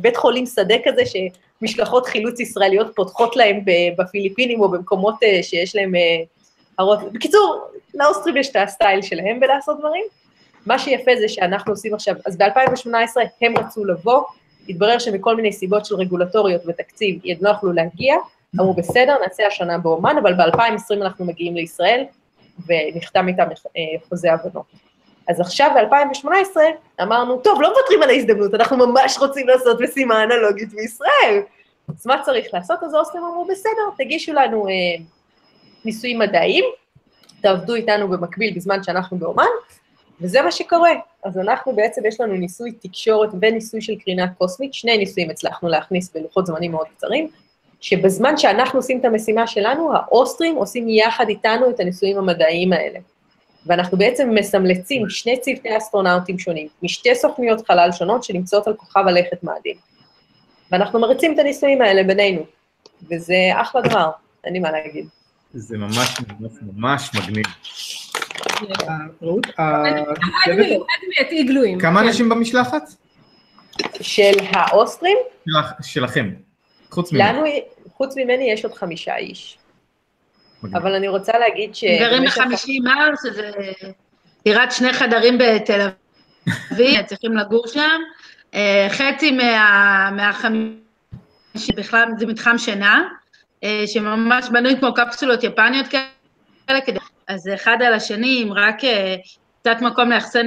בית חולים שדה כזה, שמשלחות חילוץ ישראליות פותחות להם בפיליפינים, או במקומות שיש להם הרות. בקיצור, לאוסטרים יש את הסטייל שלהם בלעשות דברים. מה שיפה זה שאנחנו עושים עכשיו, אז ב-2018 הם רצו לבוא, התברר שמכל מיני סיבות של רגולטוריות ותקציב לא יכלו להגיע, אמרו בסדר, נעשה השנה באומן, אבל ב-2020 אנחנו מגיעים לישראל, ונחתם איתם חוזה הבנות. אז עכשיו ב-2018 אמרנו, טוב, לא מוותרים על ההזדמנות, אנחנו ממש רוצים לעשות משימה אנלוגית בישראל. אז מה צריך לעשות? אז האוסטרים אמרו, בסדר, תגישו לנו ניסויים מדעיים, תעבדו איתנו במקביל בזמן שאנחנו באומן, וזה מה שקורה. אז אנחנו בעצם, יש לנו ניסוי תקשורת וניסוי של קרינה קוסמית, שני ניסויים הצלחנו להכניס בלוחות זמנים מאוד קצרים, שבזמן שאנחנו עושים את המשימה שלנו, האוסטרים עושים יחד איתנו את הניסויים המדעיים האלה. ואנחנו בעצם מסמלצים שני צוותי אסטרונאוטים שונים, משתי סוכניות חלל שונות שנמצאות על כוכב הלכת מאדים. ואנחנו מריצים את הניסויים האלה בינינו, וזה אחלה דבר, אין לי מה להגיד. זה ממש ממש ממש מגניב. כמה אנשים במשלחת? של האוסטרים? שלכם, חוץ ממני. חוץ ממני יש עוד 5 איש. אבל אני רוצה להגיד ש... גרים ב-50 מרס, זה דירת 2 חדרים בתל אביב, צריכים לגור שם. חצי מה-50, שבכלל זה מתחם שינה, שממש בנוי כמו קפסולות יפניות כאלה, אז אחד על השני, אם רק קצת מקום לאחסן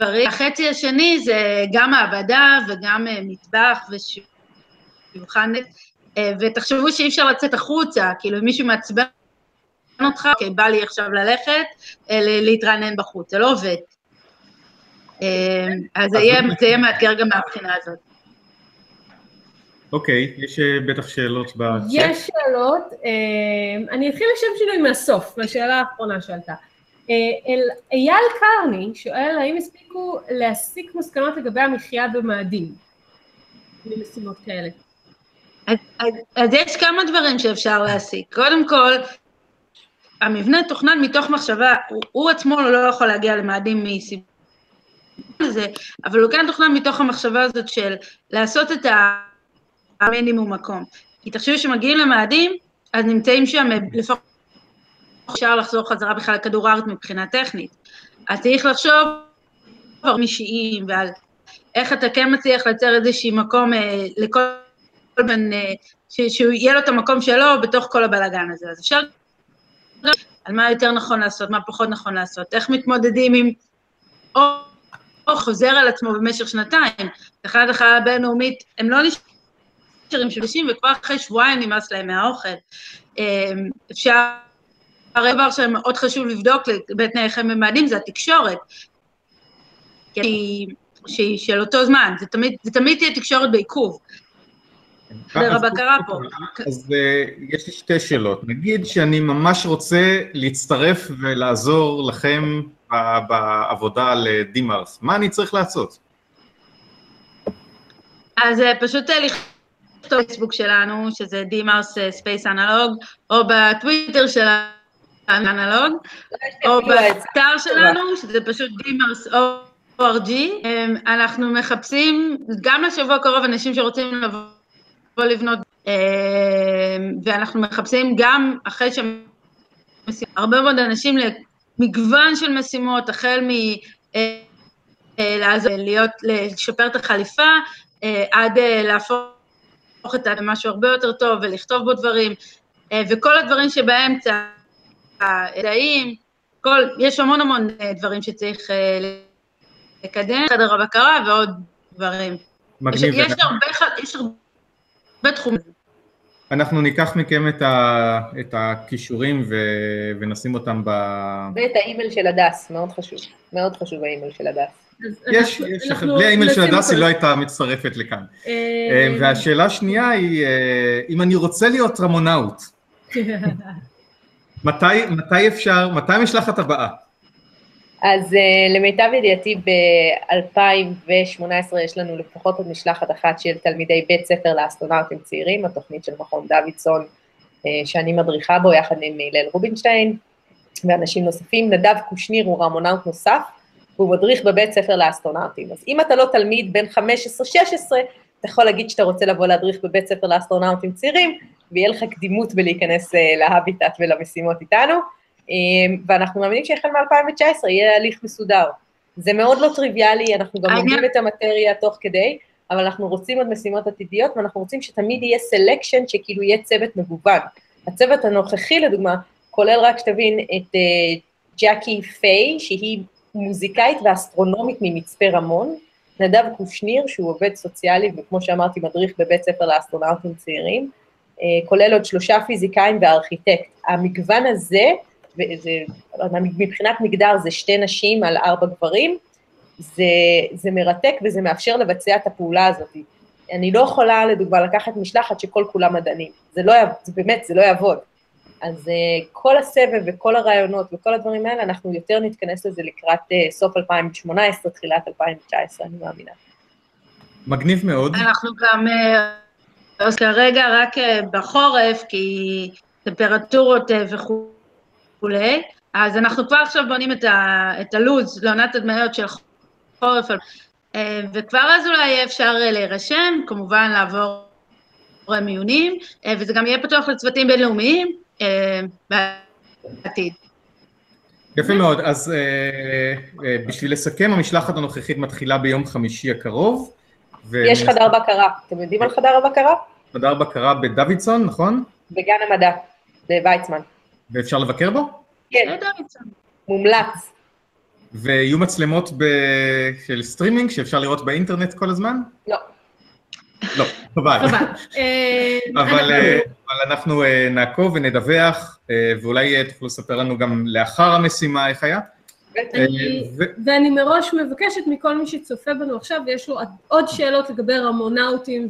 דברים. החצי השני זה גם מעבדה וגם מטבח ושולחן, ותחשבו שאי אפשר לצאת החוצה, כאילו אם מישהו מעצבן אותך, אוקיי, בא לי עכשיו ללכת, להתרענן בחוץ, זה לא עובד. אז זה יהיה מאתגר גם מהבחינה הזאת. אוקיי, יש בטח שאלות בצ'אט. יש שאלות, אני אתחיל לשם שלי מהסוף, מהשאלה האחרונה שעלתה. אייל קרני שואל, האם הספיקו להסיק מסקנות לגבי המחיה במאדים? ממשימות כאלה. אז יש כמה דברים שאפשר להסיק. קודם כל, המבנה תוכנן מתוך מחשבה, הוא עצמו לא יכול להגיע למאדים מסיבות לזה, אבל הוא כאן תוכנן מתוך המחשבה הזאת של לעשות את המינימום מקום. כי תחשבו שמגיעים למאדים, אז נמצאים שם, לפחות אפשר לחזור חזרה בכלל לכדור הארץ מבחינה טכנית. אז צריך לחשוב על דברים אישיים ועל איך אתה כן מצליח לייצר איזשהי מקום לכל בין, שהוא יהיה לו את המקום שלו בתוך כל הבלגן הזה. אז אפשר על מה יותר נכון לעשות, מה פחות נכון לעשות, איך מתמודדים עם או חוזר על עצמו במשך 2 תחנת החלל הבינלאומית, הם לא נשארים 30 וכבר אחרי 7 נמאס להם מהאוכל. אפשר, הדבר שמאוד חשוב לבדוק בתנאיכם במאדים זה התקשורת, שהיא של אותו זמן, זה תמיד תהיה תקשורת בעיכוב. אז יש לי 2 שאלות, נגיד שאני ממש רוצה להצטרף ולעזור לכם בעבודה על דימארס, מה אני צריך לעשות? אז פשוט לכתוב בפייסבוק שלנו, שזה דימארס ספייס אנלוג, או בטוויטר שלנו אנלוג, או באתר שלנו, שזה פשוט דימארס ORG, אנחנו מחפשים גם לשבוע קרוב אנשים שרוצים לבוא, בוא לבנות, ואנחנו מחפשים גם אחרי הרבה מאוד אנשים למגוון של משימות, החל לשפר את החליפה, עד להפוך את משהו הרבה יותר טוב ולכתוב בו דברים, וכל הדברים שבאמצע, הדעים, יש המון דברים שצריך לקדם, חדר הבקרה ועוד דברים. יש הרבה בתחום. אנחנו ניקח מכם את הכישורים ונשים אותם ואת האימייל של הדס, מאוד חשוב, מאוד חשוב האימייל של הדס. יש, בלי האימייל של הדס היא לא הייתה מצטרפת לכאן. והשאלה השנייה היא, אם אני רוצה להיות רמונאוט, מתי אפשר, מתי המשלחת הבאה? אז למיטב ידיעתי ב-2018 יש לנו לפחות עוד משלחת אחת של תלמידי בית ספר לאסטרונאוטים צעירים, התוכנית של מכון דוידסון שאני מדריכה בו יחד עם הלל רובינשטיין ואנשים נוספים. נדב קושניר הוא רמונאוט נוסף, והוא מדריך בבית ספר לאסטרונאוטים. אז אם אתה לא תלמיד בין 15-16, אתה יכול להגיד שאתה רוצה לבוא להדריך בבית ספר לאסטרונאוטים צעירים, ויהיה לך קדימות בלהיכנס להביטט ולמשימות איתנו, ואנחנו מאמינים שהחל מ-2019 יהיה הליך מסודר. זה מאוד לא טריוויאלי, אנחנו גם לומדים את המטריה תוך כדי, אבל אנחנו רוצים עוד משימות עתידיות, ואנחנו רוצים שתמיד יהיה סלקשן, שכאילו יהיה צוות מגוון. הצוות הנוכחי, לדוגמה, כולל רק שתבין את ג'קי פיי, שהיא מוזיקאית ואסטרונומית ממצפה רמון, נדב קושניר, שהוא עובד סוציאלי, וכמו שאמרתי, מדריך בבית ספר לאסטרונאוטים צעירים, כולל עוד 3 פיזיקאים וארכיטקט. המגוון הזה, מבחינת מגדר זה 2 נשים על 4 גברים, זה מרתק וזה מאפשר לבצע את הפעולה הזאת. אני לא יכולה, לדוגמה, לקחת משלחת שכל כולם מדענים. באמת, זה לא יעבוד. אז כל הסבב וכל הרעיונות וכל הדברים האלה, אנחנו יותר נתכנס לזה לקראת סוף 2018, תחילת 2019, אני מאמינה. מגניב מאוד. אנחנו גם, אז כרגע רק בחורף, כי טמפרטורות וכולי, אז אנחנו כבר עכשיו בונים את הלוז, לעונת הדמיות של חורף, וכבר אז אולי אפשר להירשם, כמובן לעבור מיונים, וזה גם יהיה פתוח לצוותים בינלאומיים, בעתיד. יפה מאוד, אז בשביל לסכם, המשלחת הנוכחית מתחילה ביום חמישי הקרוב. יש חדר בקרה, אתם יודעים על חדר הבקרה? חדר בקרה בדוידסון, נכון? בגן המדע, בויצמן. ואפשר לבקר בו? כן, מומלץ. ויהיו מצלמות של סטרימינג שאפשר לראות באינטרנט כל הזמן? לא. לא, חבל. אבל אנחנו נעקוב ונדווח, ואולי תוכלו לספר לנו גם לאחר המשימה איך היה. ואני מראש מבקשת מכל מי שצופה בנו עכשיו, ויש לו עוד שאלות לגבי רמונאוטים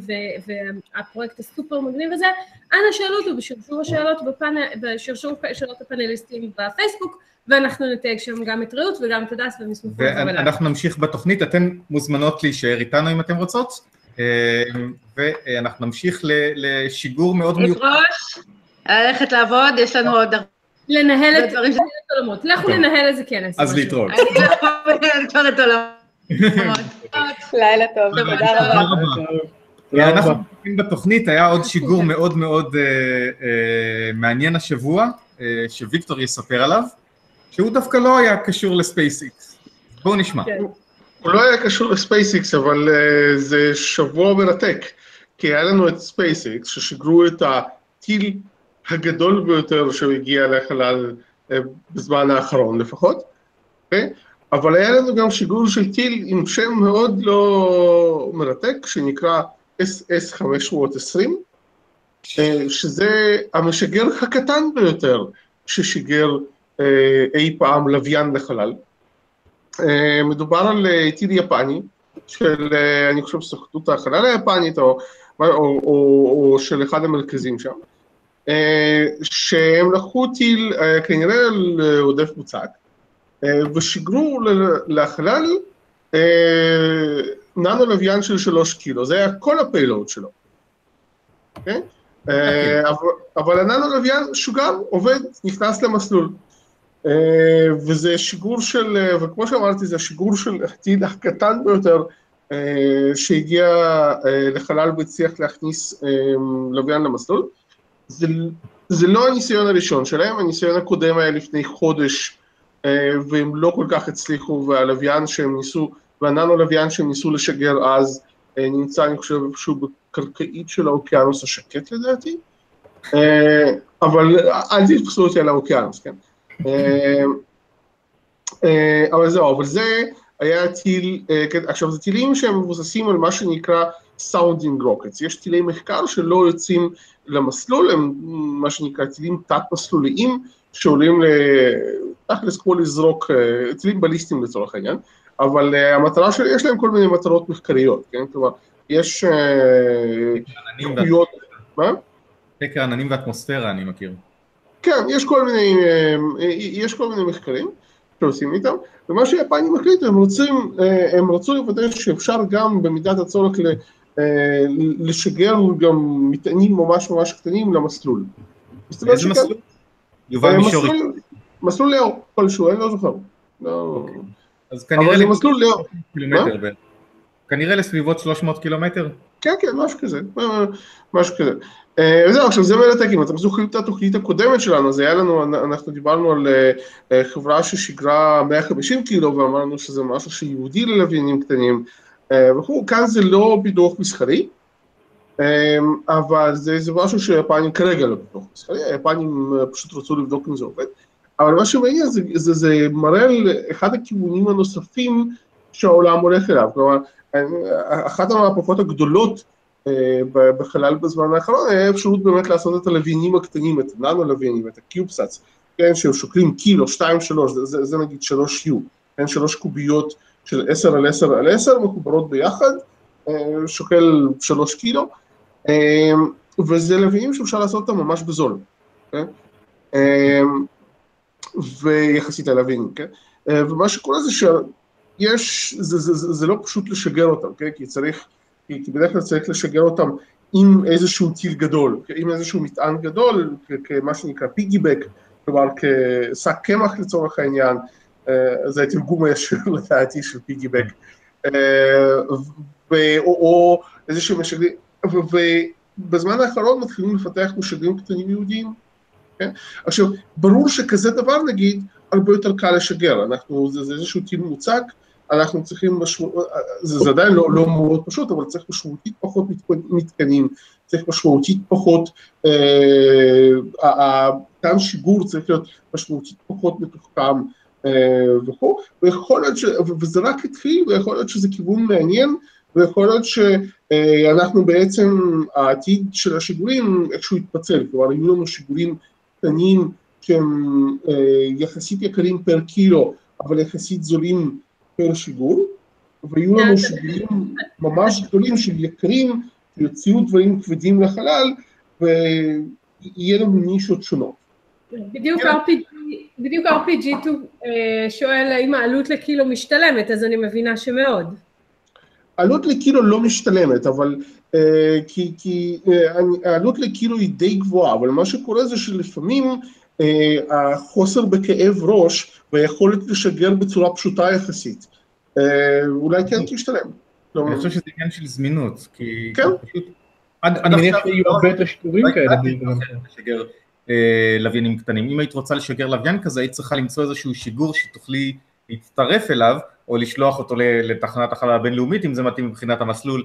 והפרויקט הסופר מגניב הזה, אנא שאלו אותו בשרשור שאלות הפאנליסטים בפייסבוק, ואנחנו נתייג שם גם את רעות וגם את הדס ומסמכו. ואנחנו נמשיך בתוכנית, אתן מוזמנות להישאר איתנו אם אתן רוצות. ואנחנו נמשיך לשיגור מאוד מיוחד. לפרוש, ללכת לעבוד, יש לנו עוד הרבה. לנהל את עולמות. לכו לנהל איזה כנס. אז להתראות. אני לא יודעת את עולמות. לילה טוב, תודה רבה. אנחנו נמצאים בתוכנית, היה עוד שיגור מאוד מאוד מעניין השבוע, שוויקטור יספר עליו, שהוא דווקא לא היה קשור לספייסיקס. בואו נשמע. הוא לא היה קשור לספייסיקס, אבל זה שבוע מרתק, כי היה לנו את ספייסיקס ששיגרו את הטיל הגדול ביותר שהגיע לחלל בזמן האחרון לפחות, אבל היה לנו גם שיגור של טיל עם שם מאוד לא מרתק, שנקרא SS-520, שזה המשגר הקטן ביותר ששיגר אי פעם לוויין לחלל. מדובר על טיל יפני, של, אני חושב, סוכנות החלל היפנית, או של אחד המרכזים שם, שהם לקחו טיל כנראה לעודף מוצק, ושיגרו לחלל ננו לוויין של 3 קילו, זה היה כל הפיילוד שלו. אבל הננו לוויין שוגר, עובד, נכנס למסלול. וזה שיגור של, וכמו שאמרתי, זה שיגור של העתיד הקטן ביותר שהגיע לחלל והצליח להכניס לוויין למסלול. זה לא הניסיון הראשון שלהם, הניסיון הקודם היה לפני חודש, והם לא כל כך הצליחו, והלוויין שהם ניסו, והננו לוויין שהם ניסו לשגר אז, נמצא, אני חושב, שהוא בקרקעית של האוקיינוס השקט לדעתי, אבל אל תתפסו אותי על האוקיינוס, כן? אבל זהו, אבל זה היה טיל, עכשיו זה טילים שהם מבוססים על מה שנקרא sounding rockets, יש טילי מחקר שלא יוצאים למסלול, הם מה שנקרא טילים תת-מסלוליים שעולים לתכלס כמו לזרוק, טילים בליסטיים לצורך העניין, אבל המטרה של, יש להם כל מיני מטרות מחקריות, כן? כלומר, יש תחויות... מה? חקר עננים ואטמוספירה, אני מכיר. כן, יש כל מיני מחקרים שעושים איתם, ומה שהיפנים החליטו, הם רצו לוודא שאפשר גם במידת הצורך לשגר גם מטענים ממש ממש קטנים למסלול. איזה מסלול? יובל מישורי. מסלול לאור, כלשהו, אני לא זוכר. אז כנראה לסביבות 300 קילומטר? כן, כן, משהו כזה, משהו כזה. וזהו, עכשיו זה מלתק, אם אתם זוכרים את התוכנית הקודמת שלנו, אז היה לנו, אנחנו דיברנו על חברה ששגרה 150 קילו, ואמרנו שזה משהו שיהודי ללוויינים קטנים, וכו', כאן זה לא בידוח מסחרי, אבל זה משהו שהיפנים כרגע לא בידוח מסחרי, היפנים פשוט רצו לבדוק אם זה עובד, אבל מה שמעניין זה מראה על אחד הכיוונים הנוספים שהעולם הולך אליו, כלומר, אחת המהפכות הגדולות בחלל בזמן האחרון, היה אפשרות באמת לעשות את הלוויינים הקטנים, את הננו-לוויינים, את הקיובסאץ, כן, שהם שוקלים קילו, 2-3, זה נגיד 3U, כן, 3 קוביות של 10x10x10, מחוברות ביחד, שוקל 3 קילו, וזה לוויינים שאפשר לעשות אותם ממש בזול, כן, ויחסית הלוויינים, כן, ומה שקורה זה שיש, זה לא פשוט לשגר אותם, כן, כי צריך בדרך כלל צריך לשגר אותם עם איזשהו טיל גדול, עם איזשהו מטען גדול, כמה שנקרא פיגיבק, כלומר כשק קמח לצורך העניין, זה התרגום הישר לדעתי של פיגיבק, או איזשהו משגרים, ובזמן האחרון מתחילים לפתח משגרים קטנים יהודיים. עכשיו, ברור שכזה דבר נגיד, הרבה יותר קל לשגר, זה איזשהו טיל מוצק, אנחנו צריכים, זה עדיין לא מאוד פשוט, אבל צריך משמעותית פחות מתקנים, צריך משמעותית פחות, כאן שיגור צריך להיות משמעותית פחות מתוחכם וכו', וזה רק התחיל, ויכול להיות שזה כיוון מעניין, ויכול להיות שאנחנו בעצם, העתיד של השיגורים איכשהו יתפצל, כלומר, היו לנו שיגורים קטנים שהם יחסית יקרים פר קילו, אבל יחסית זולים, פר שיגור, והיו לנו שיגורים ממש גדולים של יקרים, שיוציאו דברים כבדים לחלל, ויהיה לנו נישות שונות. בדיוק RPG2 שואל האם העלות לקילו משתלמת, אז אני מבינה שמאוד. העלות לקילו לא משתלמת, אבל כי העלות לקילו היא די גבוהה, אבל מה שקורה זה שלפעמים, החוסר בכאב ראש והיכולת לשגר בצורה פשוטה יחסית, אולי כן תשתלם. אני חושב שזה עניין של זמינות, כי פשוט עד עכשיו יהיו הרבה יותר שיגורים כאלה. לשגר לוויינים קטנים, אם היית רוצה לשגר לוויין כזה, היית צריכה למצוא איזשהו שיגור שתוכלי להצטרף אליו, או לשלוח אותו לתחנת החלל הבינלאומית, אם זה מתאים מבחינת המסלול,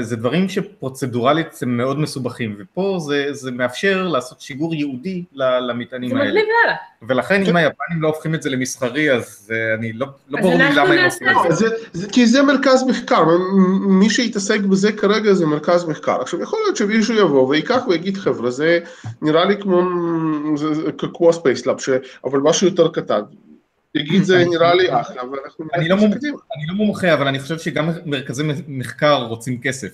זה דברים שפרוצדורלית הם מאוד מסובכים, ופה זה מאפשר לעשות שיגור יהודי למטענים האלה. זה מגניב לאללה. ולכן אם היפנים לא הופכים את זה למסחרי, אז אני לא ברור לי למה הם עושים את זה. כי זה מרכז מחקר, מי שהתעסק בזה כרגע זה מרכז מחקר. עכשיו יכול להיות שמישהו יבוא ויקח ויגיד חבר'ה, זה נראה לי כמו הספייס לאב, אבל משהו יותר קטן. תגיד, זה נראה לי אחלה, אבל אנחנו... אני לא מומחה, אבל אני חושב שגם מרכזי מחקר רוצים כסף.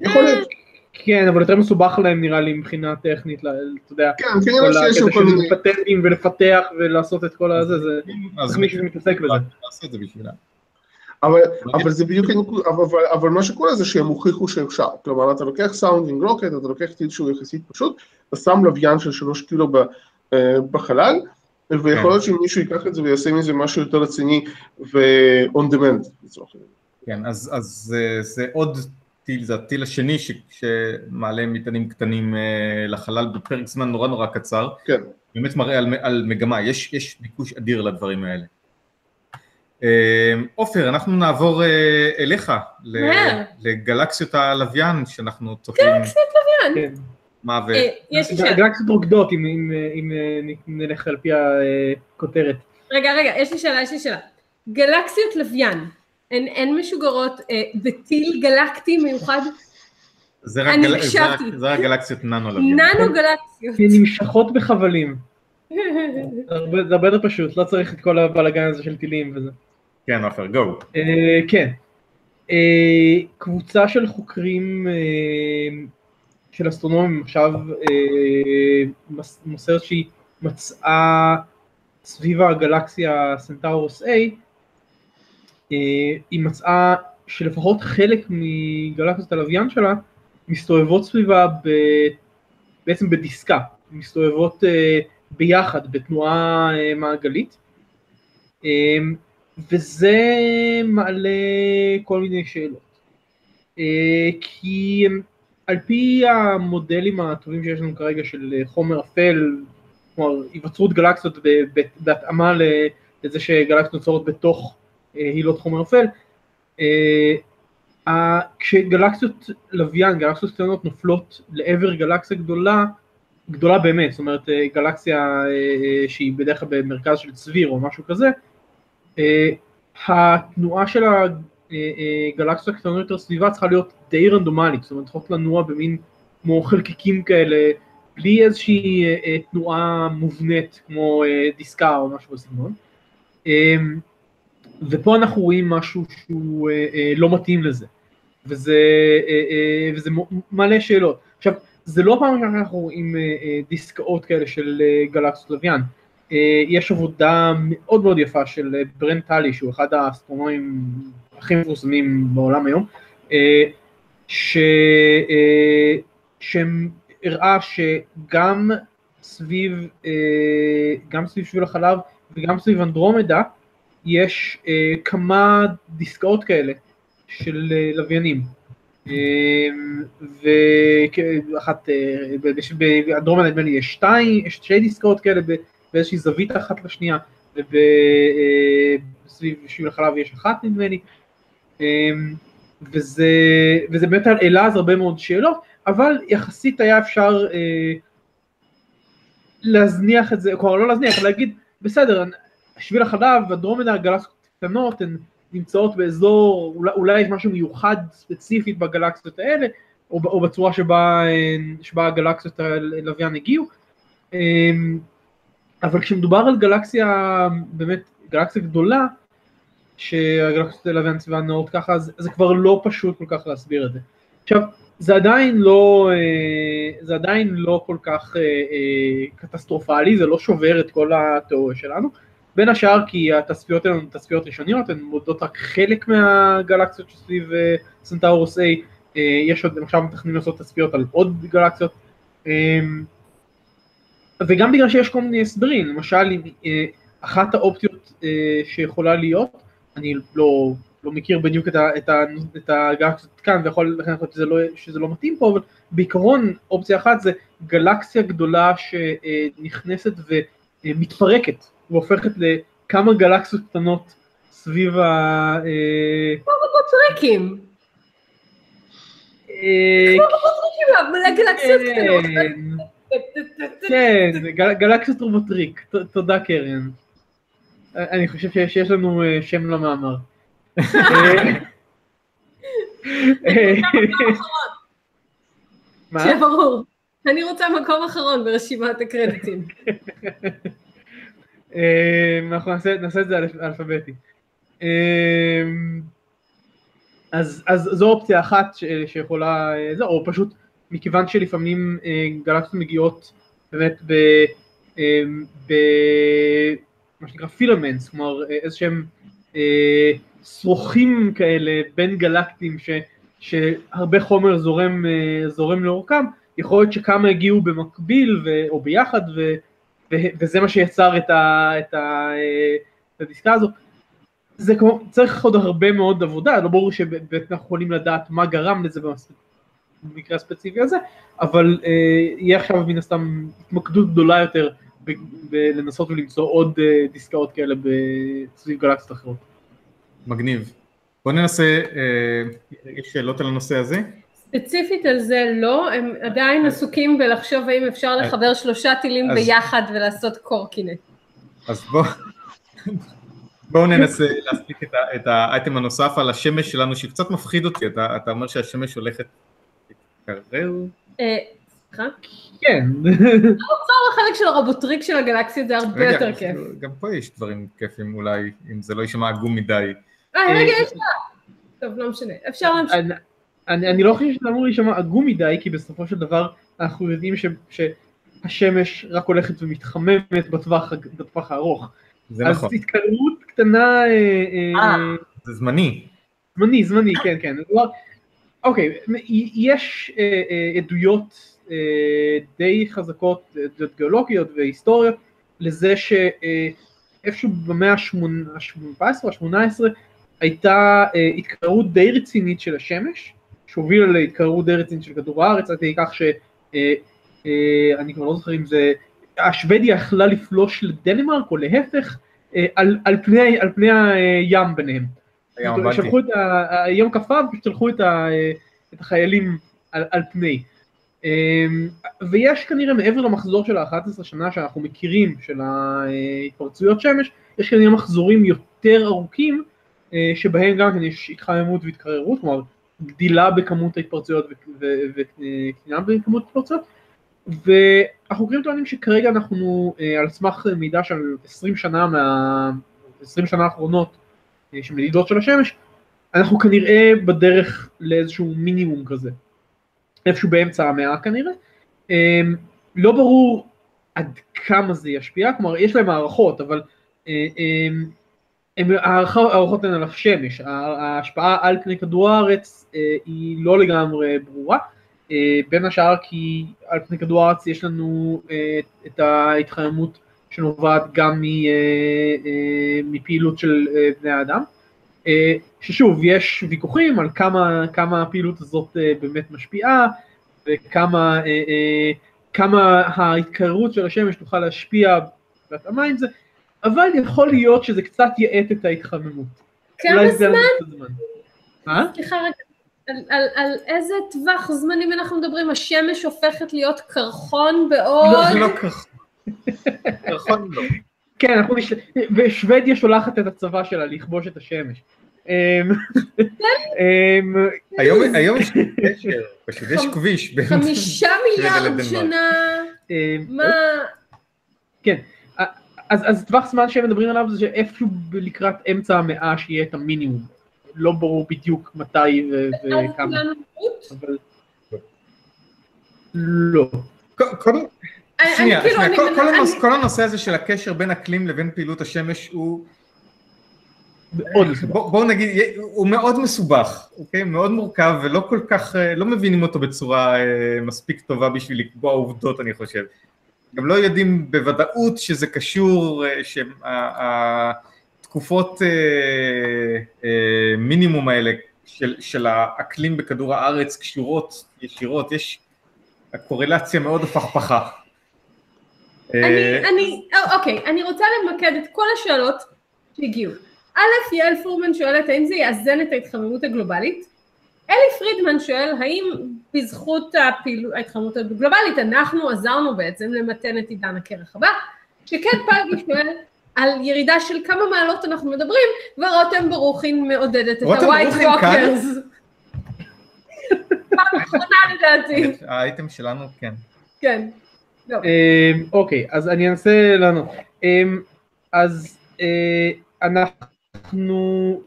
יכול להיות. כן, אבל יותר מסובך להם נראה לי מבחינה טכנית, אתה יודע, כדי שמתפתחים ולפתח ולעשות את כל הזה, זה מישהו שמתעסק בזה. נעשה את זה בשבילה. אבל זה בדיוק, אבל מה שקורה זה שהם הוכיחו שאפשר, כלומר, אתה לוקח סאונדינג רוקט, אתה לוקח טיל שהוא יחסית פשוט, אתה שם לוויין של 3 קילו בחלל, ויכול להיות שמישהו ייקח את זה ויעשה מזה משהו יותר רציני ו-on demand. כן, אז זה עוד טיל, זה הטיל השני שמעלה מטענים קטנים לחלל בפרק זמן נורא נורא קצר. כן. באמת מראה על מגמה, יש ביקוש אדיר לדברים האלה. עופר, אנחנו נעבור אליך, לגלקסיות הלוויין שאנחנו צופים. גלקסיות לוויין? כן. מה ו... גלקסיות רוקדות, אם נלך על פי הכותרת. רגע, יש לי שאלה. גלקסיות לוויין, הן משוגרות בטיל גלקטי מיוחד? זה רק גלקסיות ננו לוויין. ננו גלקסיות. הן נמשכות בחבלים. זה הרבה יותר פשוט, לא צריך את כל הבלגן הזה של טילים וזה. כן, אופר, גו. כן. קבוצה של חוקרים של אסטרונומים עכשיו מוסרת שהיא מצאה סביב הגלקסיה סנטאורוס A, היא מצאה שלפחות חלק מגלקסיות הלוויין שלה מסתובבות סביבה בעצם בדיסקה, מסתובבות ביחד בתנועה מעגלית, וזה מעלה כל מיני שאלות, כי על פי המודלים הטובים שיש לנו כרגע של חומר אפל, כלומר היווצרות גלקסיות בהתאמה לזה שגלקסיות נוצרות בתוך הילות חומר אפל, כשגלקסיות לוויין, גלקסיות קטנות נופלות לעבר גלקסיה גדולה, גדולה באמת, זאת אומרת גלקסיה שהיא בדרך כלל במרכז של צביר או משהו כזה, התנועה של הגלקסיות הקטנות יותר סביבה צריכה להיות די רנדומלית, זאת אומרת צריכות לנוע במין כמו חלקיקים כאלה, בלי איזושהי תנועה מובנית כמו דיסקה או משהו בסגנון. ופה אנחנו רואים משהו שהוא לא מתאים לזה, וזה מלא שאלות. עכשיו, זה לא פעם שאנחנו רואים דיסקאות כאלה של גלקסיות לוויין, יש עבודה מאוד מאוד יפה של ברנט טלי, שהוא אחד האסטרונומים הכי מפורסמים בעולם היום, שהראה שגם סביב שביל החלב וגם סביב אנדרומדה, יש כמה דיסקאות כאלה של לוויינים, ואחת, באנדרומדה נדמה לי יש שתי דיסקאות כאלה, באיזושהי זווית אחת לשנייה, ובסביב שביל החלב יש אחת נדמה לי, וזה באמת העלה אז הרבה מאוד שאלות, אבל יחסית היה אפשר להזניח את זה, כלומר לא להזניח, להגיד, בסדר, שביל החלב, אנדרומדה, גלקסיות קטנות, הן נמצאות באזור, אולי יש משהו מיוחד ספציפית בגלקסיות האלה, או בצורה שבה הגלקסיות הלוויין הגיעו, אבל כשמדובר על גלקסיה, באמת גלקסיה גדולה, שהגלקסיות הלוויין סביבה נעות ככה, אז זה כבר לא פשוט כל כך להסביר את זה. עכשיו, זה עדיין לא כל כך קטסטרופלי, זה לא שובר את כל התיאוריה שלנו, בין השאר כי התצפיות האלה הן תצפיות ראשוניות, הן מודדות רק חלק מהגלקסיות שסביב סנטאורוס A, יש עוד, עכשיו מתכננים לעשות תצפיות על עוד גלקסיות, וגם בגלל שיש כל מיני הסברים, למשל אחת האופציות שיכולה להיות, אני לא מכיר בדיוק את הגלקסיות כאן, ויכול לכן אני חושב שזה לא מתאים פה, אבל בעיקרון אופציה אחת זה גלקסיה גדולה שנכנסת ומתפרקת, והופכת לכמה גלקסיות קטנות סביב ה... כמו בבוטריקים. כמו בבוטריקים, גלקסיות קטנות. כן, גלקסיות רובוטריק, תודה קרן. אני חושב שיש לנו שם למאמר. שיהיה ברור, אני רוצה מקום אחרון ברשימת הקרדיטים. אנחנו נעשה את זה אלפביתי. אז זו אופציה אחת שיכולה, או פשוט מכיוון שלפעמים גלקסיות מגיעות באמת במה שנקרא פילמנטס, כלומר איזשהם שרוכים כאלה בין גלקטים שהרבה חומר זורם לאורכם, יכול להיות שכמה הגיעו במקביל או ביחד, וזה מה שיצר את הדיסקה הזו. זה כמו, צריך עוד הרבה מאוד עבודה, לא ברור שאנחנו יכולים לדעת מה גרם לזה במקרה הספציפי הזה, אבל יהיה עכשיו מן הסתם התמקדות גדולה יותר לנסות ולמצוא עוד דיסקאות כאלה בסביב גלקסיות אחרות. מגניב. בוא ננסה, יש שאלות על הנושא הזה? ספציפית על זה לא, הם עדיין עסוקים בלחשוב האם אפשר לחבר 3 טילים ביחד ולעשות קורקינט. אז בואו ננסה להספיק את האייטם הנוסף על השמש שלנו, שקצת מפחיד אותי, אתה אומר שהשמש הולכת להתקרר? סליחה? כן. לצורך החלק של הרובוטריק של הגלקסיה, זה הרבה יותר כיף. גם פה יש דברים כיפים אולי, אם זה לא יישמע עגום מדי. רגע, יש לה. טוב, לא משנה. אפשר להמשיך. אני לא חושב שזה אמור להישמע עגום מדי, כי בסופו של דבר אנחנו יודעים שהשמש רק הולכת ומתחממת בטווח הארוך. זה נכון. אז התקררות קטנה... זה זמני. זמני, כן, כן. אוקיי, יש עדויות די חזקות, עדויות גיאולוגיות והיסטוריות, לזה שאיפשהו במאה ה-17 או ה-18 הייתה התקררות די רצינית של השמש, שהובילה להתקררות די רצינית של כדור הארץ, עד כך שאני כבר לא זוכר אם זה, השוודיה יכלה לפלוש לדנמרק או להפך, על פני הים ביניהם. היום כפה, ושלחו את החיילים על פני. ויש כנראה מעבר למחזור של ה-11 שנה שאנחנו מכירים, של ההתפרצויות שמש, יש כנראה מחזורים יותר ארוכים, שבהם גם כן יש התחממות והתקררות, כלומר, גדילה בכמות ההתפרצויות וקטנה בכמות ההתפרצויות, והחוקרים טוענים שכרגע אנחנו על סמך מידע של 20 שנה האחרונות, של מדידות של השמש, אנחנו כנראה בדרך לאיזשהו מינימום כזה, איפשהו באמצע המאה כנראה, לא ברור עד כמה זה ישפיע, כלומר יש להם הערכות, אבל הערכות הן על השמש, ההשפעה על פני כדור הארץ היא לא לגמרי ברורה, בין השאר כי על פני כדור הארץ יש לנו את ההתחממות שנובעת גם מפעילות של בני האדם, ששוב, יש ויכוחים על כמה הפעילות הזאת באמת משפיעה, וכמה ההתקררות של השמש תוכל להשפיע בהתאמה עם זה, אבל יכול להיות שזה קצת יעט את ההתחממות. כמה זמן? סליחה רק, על איזה טווח זמנים אנחנו מדברים? השמש הופכת להיות קרחון בעוד... לא, זה לא קרחון. נכון לא. כן, ושוודיה שולחת את הצבא שלה לכבוש את השמש. היום יש קשר, פשוט יש כביש. 5 מיליארד שנה, מה? כן, אז טווח זמן שהם מדברים עליו זה שאיפשהו לקראת אמצע המאה שיהיה את המינימום. לא ברור בדיוק מתי וכמה. לא. קודם? שנייה, כל הנושא הזה של הקשר בין אקלים לבין פעילות השמש הוא, בואו נגיד, הוא מאוד מסובך, אוקיי? מאוד מורכב ולא כל כך, לא מבינים אותו בצורה מספיק טובה בשביל לקבוע עובדות, אני חושב. גם לא יודעים בוודאות שזה קשור, שהתקופות מינימום האלה של האקלים בכדור הארץ קשורות ישירות, יש הקורלציה מאוד הפכפכה. אוקיי, אני רוצה למקד את כל השאלות שהגיעו. א', יעל פורמן שואלת, האם זה יאזן את ההתחממות הגלובלית? אלי פרידמן שואל, האם בזכות ההתחממות הגלובלית אנחנו עזרנו בעצם למתן את עידן הקרח הבא? שכן פלגי שואל, על ירידה של כמה מעלות אנחנו מדברים, ורותם ברוכין מעודדת את הווייט ווקרס. פעם אחרונה לדעתי. האייטם שלנו, כן. כן. אוקיי, אז אני אנסה לנו. אז אנחנו,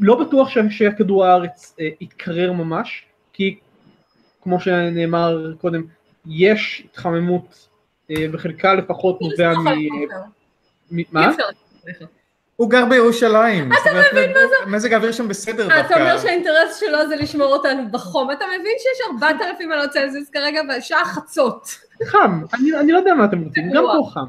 לא בטוח שהכדור הארץ יתקרר ממש, כי כמו שנאמר קודם, יש התחממות, בחלקה לפחות נובע מה? הוא גר בירושלים. אתה מבין מה זה? מזג האוויר שם בסדר דווקא. אתה אומר שהאינטרס שלו זה לשמור אותנו בחום. אתה מבין שיש 4,000 מעלות צלזיוס כרגע בשעה חצות. חם. אני לא יודע מה אתם רוצים. גם פה חם.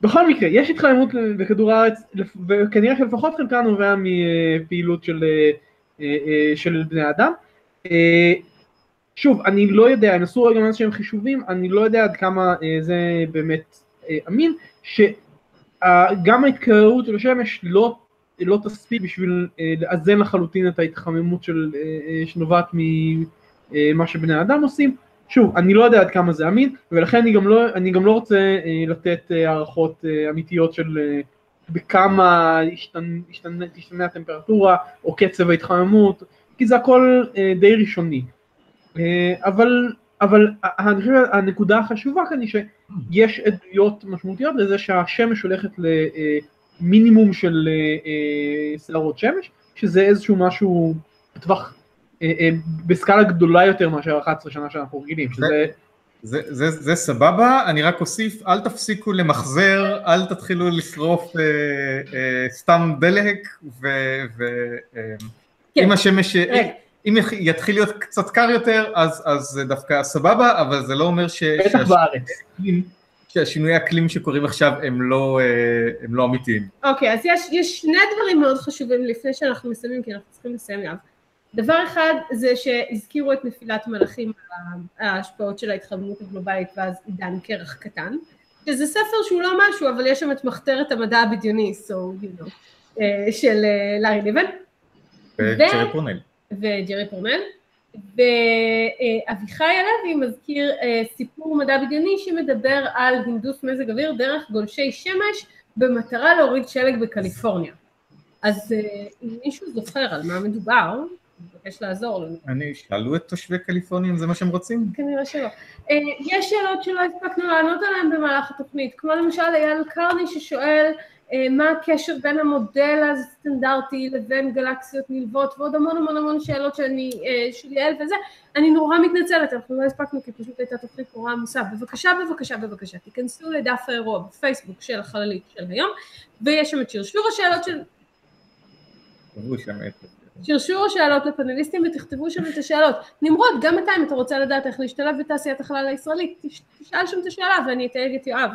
בכל מקרה, יש התחממות בכדור הארץ, וכנראה שלפחות חלקה נובע מפעילות של בני אדם. שוב, אני לא יודע, נסו רגע מה שהם חישובים, אני לא יודע עד כמה זה באמת אמין, גם ההתקררות של השמש לא תספיק בשביל לאזן לחלוטין את ההתחממות שנובעת ממה שבני האדם עושים. שוב, אני לא יודע עד כמה זה אמין, ולכן אני גם לא רוצה לתת הערכות אמיתיות של בכמה תשתנה הטמפרטורה או קצב ההתחממות, כי זה הכל די ראשוני. אבל אבל אני חושב הנקודה החשובה כאן היא שיש עדויות משמעותיות לזה שהשמש הולכת למינימום של סערות שמש, שזה איזשהו משהו בטווח, בסקאלה גדולה יותר מאשר 11 שנה שאנחנו רגילים, שזה... זה סבבה, אני רק אוסיף, אל תפסיקו למחזר, אל תתחילו לשרוף סתם דלק, ואם השמש... אם יתחיל להיות קצת קר יותר, אז זה דווקא סבבה, אבל זה לא אומר שהשינוי אקלים שקורים עכשיו הם לא אמיתיים. אוקיי, אז יש שני דברים מאוד חשובים לפני שאנחנו מסיימים, כי אנחנו צריכים לסיים גם. דבר אחד זה שהזכירו את נפילת מלאכים, ההשפעות של ההתחממות הגלובלית ואז עידן קרח קטן, שזה ספר שהוא לא משהו, אבל יש שם את מחתרת המדע הבדיוני, של לארי ניבן. וג'רי פורנל. ואביחי הלוי מזכיר סיפור מדע בדיוני שמדבר על הינדוס מזג אוויר דרך גולשי שמש במטרה להוריד שלג בקליפורניה. אז אם מישהו זוכר על מה מדובר, אני מבקש לעזור לנו. אני שאלו את תושבי קליפורניה אם זה מה שהם רוצים? כנראה שלא. יש שאלות שלא הספקנו לענות עליהן במהלך התוכנית, כמו למשל אייל קרני ששואל מה הקשר בין המודל הסטנדרטי לבין גלקסיות נלוות, ועוד המון המון המון שאלות שאני שואל וזה. אני נורא מתנצלת, אנחנו לא הספקנו כי פשוט הייתה תוכנית נורא עמוסה. בבקשה, בבקשה, בבקשה, תיכנסו לדף האירוע בפייסבוק של החללית של היום, ויש שם את שרשור השאלות של... שרשור השאלות לפנליסטים ותכתבו שם את השאלות. נמרוד, גם אתה, אם אתה רוצה לדעת איך להשתלב בתעשיית החלל הישראלית, תשאל שם את השאלה ואני אתייג את יואב,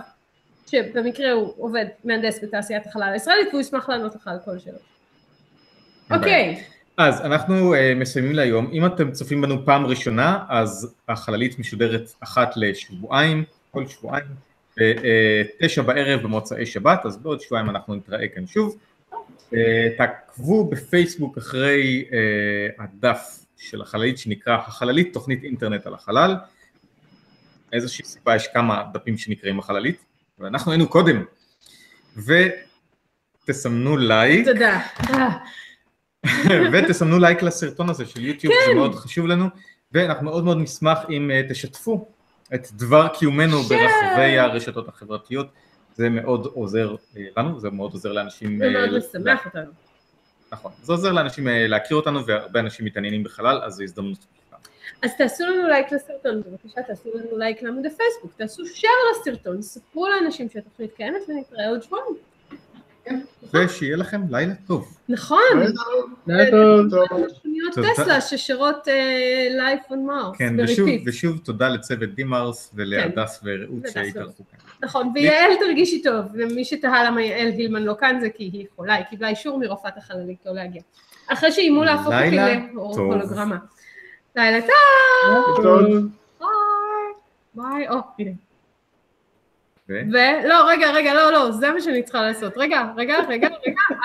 שבמקרה הוא עובד מהנדס בתעשיית החלל הישראלית, והוא ישמח לענות לך על כל שאלות. אוקיי. אז אנחנו מסיימים להיום. אם אתם צופים בנו פעם ראשונה, אז החללית משודרת אחת לשבועיים, כל שבועיים, 21:00 במוצאי שבת, אז בעוד שבועיים אנחנו נתראה כאן שוב. תעקבו בפייסבוק אחרי הדף של החללית שנקרא החללית, תוכנית אינטרנט על החלל. איזושהי סיבה, יש כמה דפים שנקראים החללית, ואנחנו היינו קודם, ותסמנו לייק. תודה. ותסמנו לייק לסרטון הזה של יוטיוב, זה מאוד חשוב לנו, ואנחנו מאוד מאוד נשמח אם תשתפו את דבר קיומנו ברחבי הרשתות החברתיות, זה מאוד עוזר לנו, זה מאוד עוזר לאנשים... זה מאוד משמח אותנו. נכון, זה עוזר לאנשים להכיר אותנו, והרבה אנשים מתעניינים בחלל, אז זו הזדמנות. אז תעשו לנו לייק לסרטון, בבקשה תעשו לנו לייק לעמוד הפייסבוק, תעשו שייר לסרטון, ספרו לאנשים שהתוכנית קיימת ונתראה עוד שבועיים. ושיהיה לכם לילה טוב. נכון. לילה טוב. תוכניות טסלה ששרות Life on Mars. כן, ושוב תודה לצוות DeMars ולהדס ורעות שהתארחו כאן. נכון, ויעל תרגישי טוב, ומי שתהה למה יעל הילמן לא כאן זה כי היא חולה, היא קיבלה אישור מרופאת החללית לא להגיע. אחרי שאימו להפוך אותי להורוגרמה. לילה טוב! ביי! או, הנה. ולא, רגע, לא, זה מה שאני צריכה לעשות. רגע.